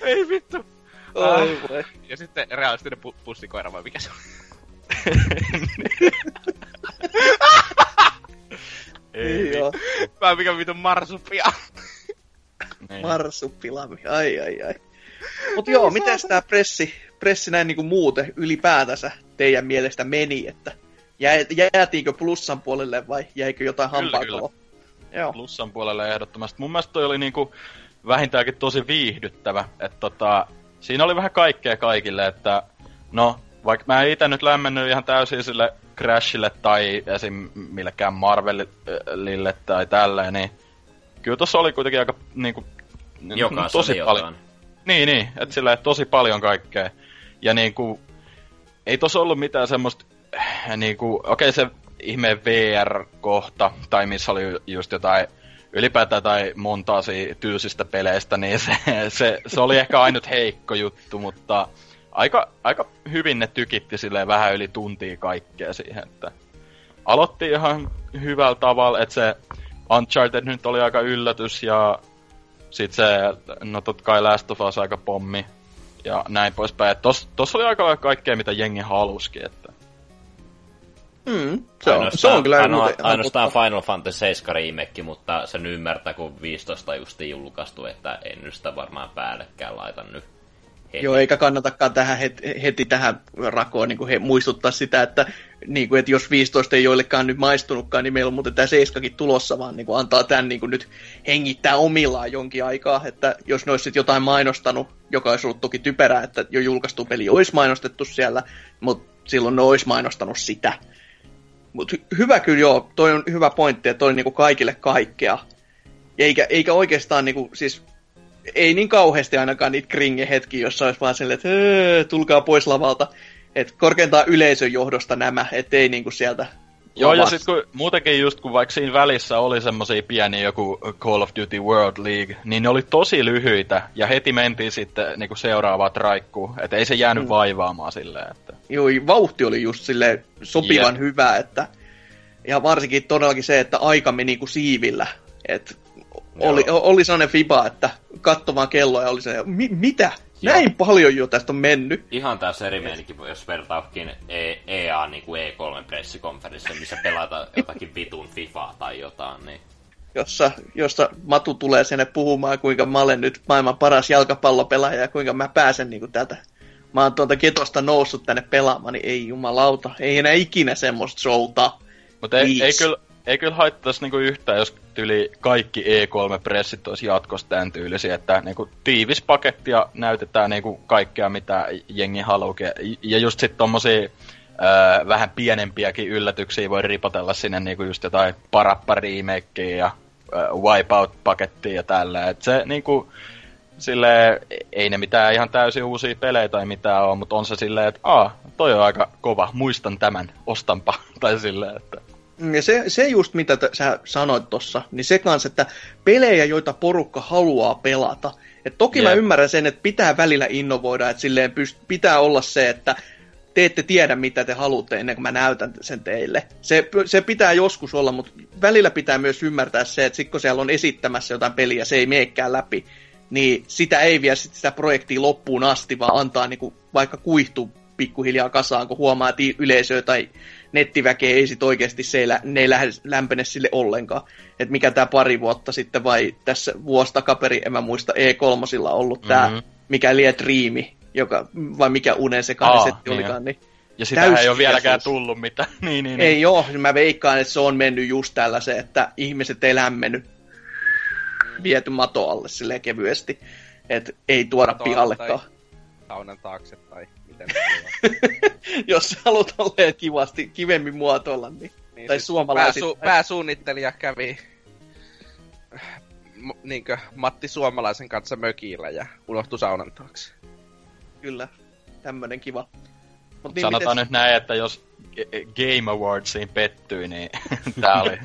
Ei vittu. Oi voi. Ja sitten realistinen pu- pussikoira vai mikä se on? Ei joo. Mä mikä vittu marsupia. Marsupilami, ai ai ai. Mut joo, mitäs tää pressi, pressi näin niinku muuten ylipäätänsä teidän mielestä meni, että jä, jäätiinkö plussan puolelle vai jäikö jotain hampaakoloa? Joo. Plussan puolelle ehdottomasti. Mun mielestä toi oli niinku vähintäänkin tosi viihdyttävä. Et tota, siinä oli vähän kaikkea kaikille, että no, vaikka mä en ite nyt lämmennyt ihan täysin sille Crashille tai esim. Millekään Marvelille tai tälleen, niin kyllä tossa oli kuitenkin aika niinku... Jokaisen tosi paljon. Niin, niin, et sillä tosi paljon kaikkea. Ja niinku, ei tossa ollut mitään semmoista niinku, okei okay, se ihmeen V R-kohta, tai missä oli just jotain ylipäätään tai montaa tylsistä peleistä, niin se, se, se oli ehkä ainut heikko juttu, mutta aika, aika hyvin ne tykitti silleen vähän yli tuntia kaikkea siihen, että aloitti ihan hyvällä tavalla, että se Uncharted nyt oli aika yllätys ja sit se, no tot kai Last of Us aika pommi ja näin poispäin, että tossa tos oli aika kaikkea mitä jengi halusikin, että Mm, se, on, se on kyllä aino, ainoastaan Final Fantasy seitsemän remake, mutta sen ymmärtää, kun viisitoista justiin julkaistu, että en nyt sitä varmaan päällekään laita nyt. Heti. Joo, eikä kannatakaan tähän heti, heti tähän rakoon niin kuin he, muistuttaa sitä, että, niin kuin, että jos viisitoista ei joillekaan nyt maistunutkaan, niin meillä on muuten tämä seitsemänkin tulossa, vaan niin kuin antaa tämän niin kuin nyt hengittää omillaan jonkin aikaa, että jos ne olisi jotain mainostanut, joka olisi ollut toki typerää, että jo julkaistu peli olisi mainostettu siellä, mutta silloin ne olisi mainostanut sitä. Mutta hyvä kyllä joo, toi on hyvä pointti, että toi on niin kuin kaikille kaikkea, eikä, eikä oikeastaan niin kuin, siis... Ei niin kauheasti ainakaan niitä kringehetkiä, jossa olisi vaan silleen, että öö, tulkaa pois lavalta. Että korkeintaan yleisön johdosta nämä, ettei niinku sieltä... Joo, lavat. Ja sit kun muutenkin just kun vaikka siinä välissä oli semmosia pieniä joku Call of Duty World League, niin ne oli tosi lyhyitä, ja heti mentiin sitten niinku seuraavaan traikkuun, että ei se jäänyt mm. vaivaamaan silleen, että... Joo, vauhti oli just silleen sopivan yep. hyvä, että... Ja varsinkin todellakin se, että aika meni niinku siivillä, että... Oli, oli sellainen fiba, että katso vaan kelloa ja oli se, mi- mitä? Joo. Näin paljon jo tästä on mennyt. Ihan tää serimeenikin, jos vertaakin E A niin kuin E kolme pressikonferenssiin, missä pelataan jotakin vitun Fifaa tai jotain. Niin. Jossa, jossa Matu tulee sinne puhumaan, kuinka mä olen nyt maailman paras jalkapallopelaaja ja kuinka mä pääsen niin kuin täältä. Mä oon tuolta ketosta noussut tänne pelaamaan, niin ei jumalauta. Ei enää ikinä semmoista showta. Mutta ei, ei kyllä... Ei kyllä haittaisi niinku yhtään, jos tyli kaikki E kolme pressit olisi jatkossa tämän tyylisiä, että niinku tiivis paketti ja näytetään niinku kaikkea, mitä jengi haluaa. Ja just sit tommosia öö, vähän pienempiäkin yllätyksiä voi ripotella sinne niinku just jotain Parappa remakea ja öö, Wipeout-pakettia ja tällä. Et se niinku silleen, ei ne mitään ihan täysin uusia pelejä tai mitään ole, mutta on se silleen, että aah, toi on aika kova, muistan tämän, ostanpa, tai silleen, että... Ja se, se just, mitä t- sä sanoit tossa, niin se kans, että pelejä, joita porukka haluaa pelata. Et toki yeah. mä ymmärrän sen, että pitää välillä innovoida, että silleen pyst- pitää olla se, että te ette tiedä, mitä te haluatte ennen kuin mä näytän sen teille. Se, se pitää joskus olla, mutta välillä pitää myös ymmärtää se, että sit kun siellä on esittämässä jotain peliä, se ei meekään läpi, niin sitä ei vie sit sitä projektia loppuun asti, vaan antaa niinku vaikka kuihtua pikkuhiljaa kasaan, kun huomaa, että yleisöä tai nettiväkeä ei sit oikeasti se ei lä- ne ei lähde, lämpene sille ollenkaan. Että mikä tämä pari vuotta sitten vai tässä vuosi takaperi, en mä muista, E kolmosella ollut mm-hmm. tämä mikä lie Dreami, joka vai mikä unen sekainen setti olikaan. Niin ja sitähän ei ole vieläkään tullut mitään. niin, niin, niin. Ei oo, mä veikkaan, että se on mennyt just tällaiseen, että ihmiset ei lämmennyt viety mato alle silleen kevyesti. Että ei tuoda mato pihallekaan. Saunan taakse tai... Jos haluat olleen kivasti, kivemmin muotoilla, niin... niin tai suomalaiset... Pääsu- pääsuunnittelija kävi M- niinkö Matti Suomalaisen kanssa mökillä ja unohtui saunan taakse. Kyllä, tämmönen kiva. Mut niin, sanotaan mites... nyt näin, että jos Game Awardsiin pettyi, niin tää, oli,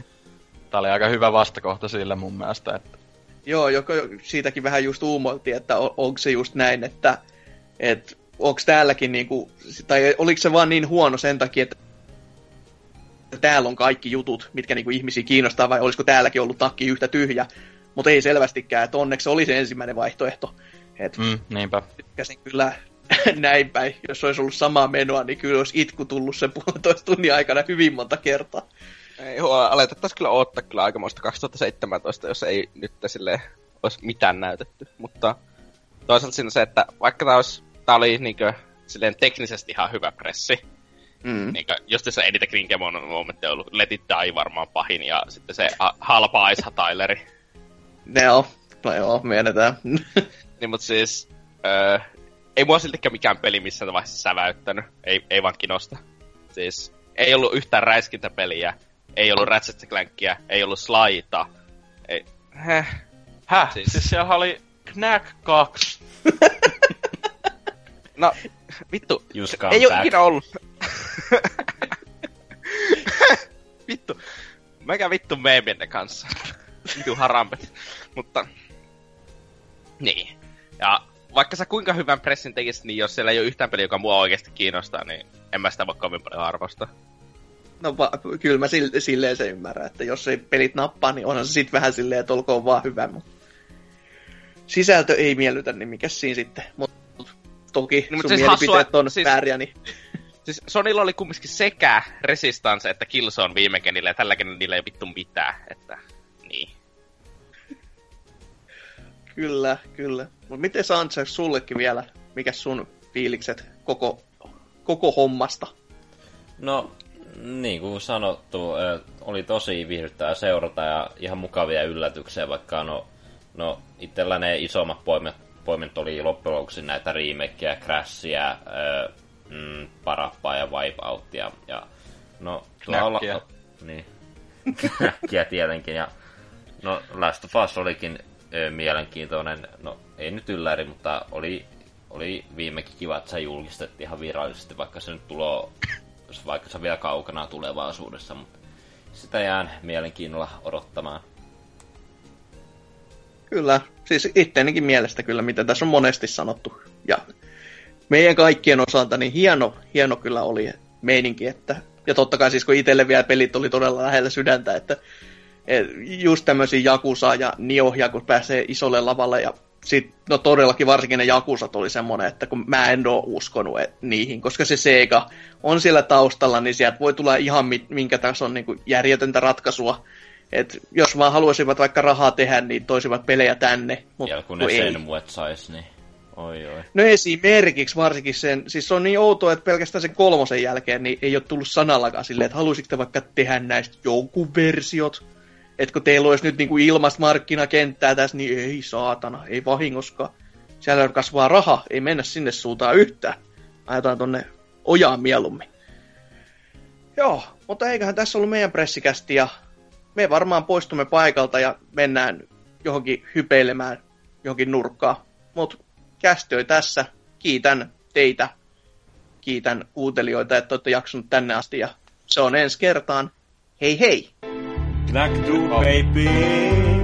tää oli aika hyvä vastakohta sille mun mielestä. Että... Joo, joko, siitäkin vähän just uumoiltiin, että on, onko se just näin, että... että onko täälläkin niinku, tai oliko se vaan niin huono sen takia, että täällä on kaikki jutut, mitkä niinku ihmisiä kiinnostaa, vai olisiko täälläkin ollut takki yhtä tyhjä, mutta ei selvästikään, että onneksi se oli se ensimmäinen vaihtoehto. Et mm, niinpä. Tykkäsin kyllä näin päin, jos olisi ollut samaa menoa, niin kyllä olisi itku tullut sen puolentoista tunnin aikana hyvin monta kertaa. Ei huola, aletettaisiin kyllä odottaa kyllä aikamoista kaksituhattaseitsemäntoista, jos ei nyt silleen olisi mitään näytetty, mutta toisaalta siinä se, että vaikka tämä olisi Tää oli niinkö silleen teknisesti ihan hyvä pressi. Mm. Niinkö, just tässä eniten krinkejä momentteja on ollut Let It Die varmaan pahin ja sitten se a- halpa Ice Tyleri. No, no joo, myönnetään. Niin mut siis, öö, ei mua siltikään mikään peli missään vaiheessa säväyttänyt, ei, ei vaan kinosta. Siis ei ollut yhtään räiskintäpeliä, ei ollut Ratchet and Clankia, ei ollut Slaita. Ei... Häh? Häh? Siis, siis siellä oli Knack kaksi. No, vittu, ei oo ikinä ollut. Vittu, mäkä vittu meemienne kanssa. Vittu harampet. Mutta, niin. Ja vaikka sä kuinka hyvän pressin tekisit, niin jos siellä ei oo yhtään peli, joka mua oikeesti kiinnostaa, niin en mä sitä voi kovin paljon arvostaa. No va- kyllä mä sille- silleen se ymmärrän, että jos ei pelit nappaa, niin onhan se sit vähän silleen, että olkoon vaan hyvä. Mut sisältö ei miellytä, niin mikäs siinä sitten. Mut toki no, sun siis mielipiteet hassua, on siis, vääriä, niin... Siis Sonylla oli kumminkin sekä Resistance että Killzone viime kenillä, ja tällä kenillä niillä ei vittu mitään, että niin. Kyllä, kyllä. Mut miten Sanser sullekin vielä, mikä sun fiilikset koko, koko hommasta? No, niin kuin sanottu, oli tosi viihdyttävää seurata ja ihan mukavia yllätyksiä, vaikka no, no itsellä ne isommat poimet, poimet oli loppujen lopuksi näitä remakeja, Crashia, mm, Parappaa ja Wipeoutia ja no Knackia. Niin, Knackia tietenkin ja no Last of Us olikin ö, mielenkiintoinen, no ei nyt ylläri, mutta oli, oli viimekin kiva, että se julkistettiin ihan virallisesti, vaikka se nyt tulo, vaikka se on vielä kaukana tulevaisuudessa, mutta sitä jään mielenkiinnolla odottamaan. Kyllä, siis itteenikin mielestä kyllä, mitä tässä on monesti sanottu ja meidän kaikkien osalta niin hieno, hieno kyllä oli meininki, että ja totta kai siis kun itselle vielä pelit oli todella lähellä sydäntä, että just tämmöisiä Jakusaa ja Niohia, kun pääsee isolle lavalle ja sit, no todellakin varsinkin ne Jakusat oli semmoinen, että kun mä en oo uskonut niihin, koska se Sega on siellä taustalla, niin sieltä voi tulla ihan minkä tason niin kuin järjetöntä ratkaisua. Et jos vaan haluaisivat vaikka rahaa tehdä, niin toisivat pelejä tänne. Mut, ja kun ne sen muet sais, niin oi oi. No esimerkiksi varsinkin sen, siis se on niin outoa, että pelkästään sen kolmosen jälkeen niin ei ole tullut sanallakaan silleen, että haluaisitte vaikka tehdä näistä jonkun versiot. Että kun teillä olisi nyt niin kuin ilmasta markkinakenttää tässä, niin ei saatana, ei vahingoskaan. Siellä kasvaa raha, ei mennä sinne suuntaan yhtään. Ajetaan tonne ojaan mieluummin. Joo, mutta eiköhän tässä ollut meidän pressikästi ja me varmaan poistumme paikalta ja mennään johonkin hypeilemään, johonkin nurkkaan. Mutta kästöi tässä. Kiitän teitä, kiitän kuuntelijoita, että olette jaksanut tänne asti ja se on ensi kertaan. Hei hei! Knack two, baby!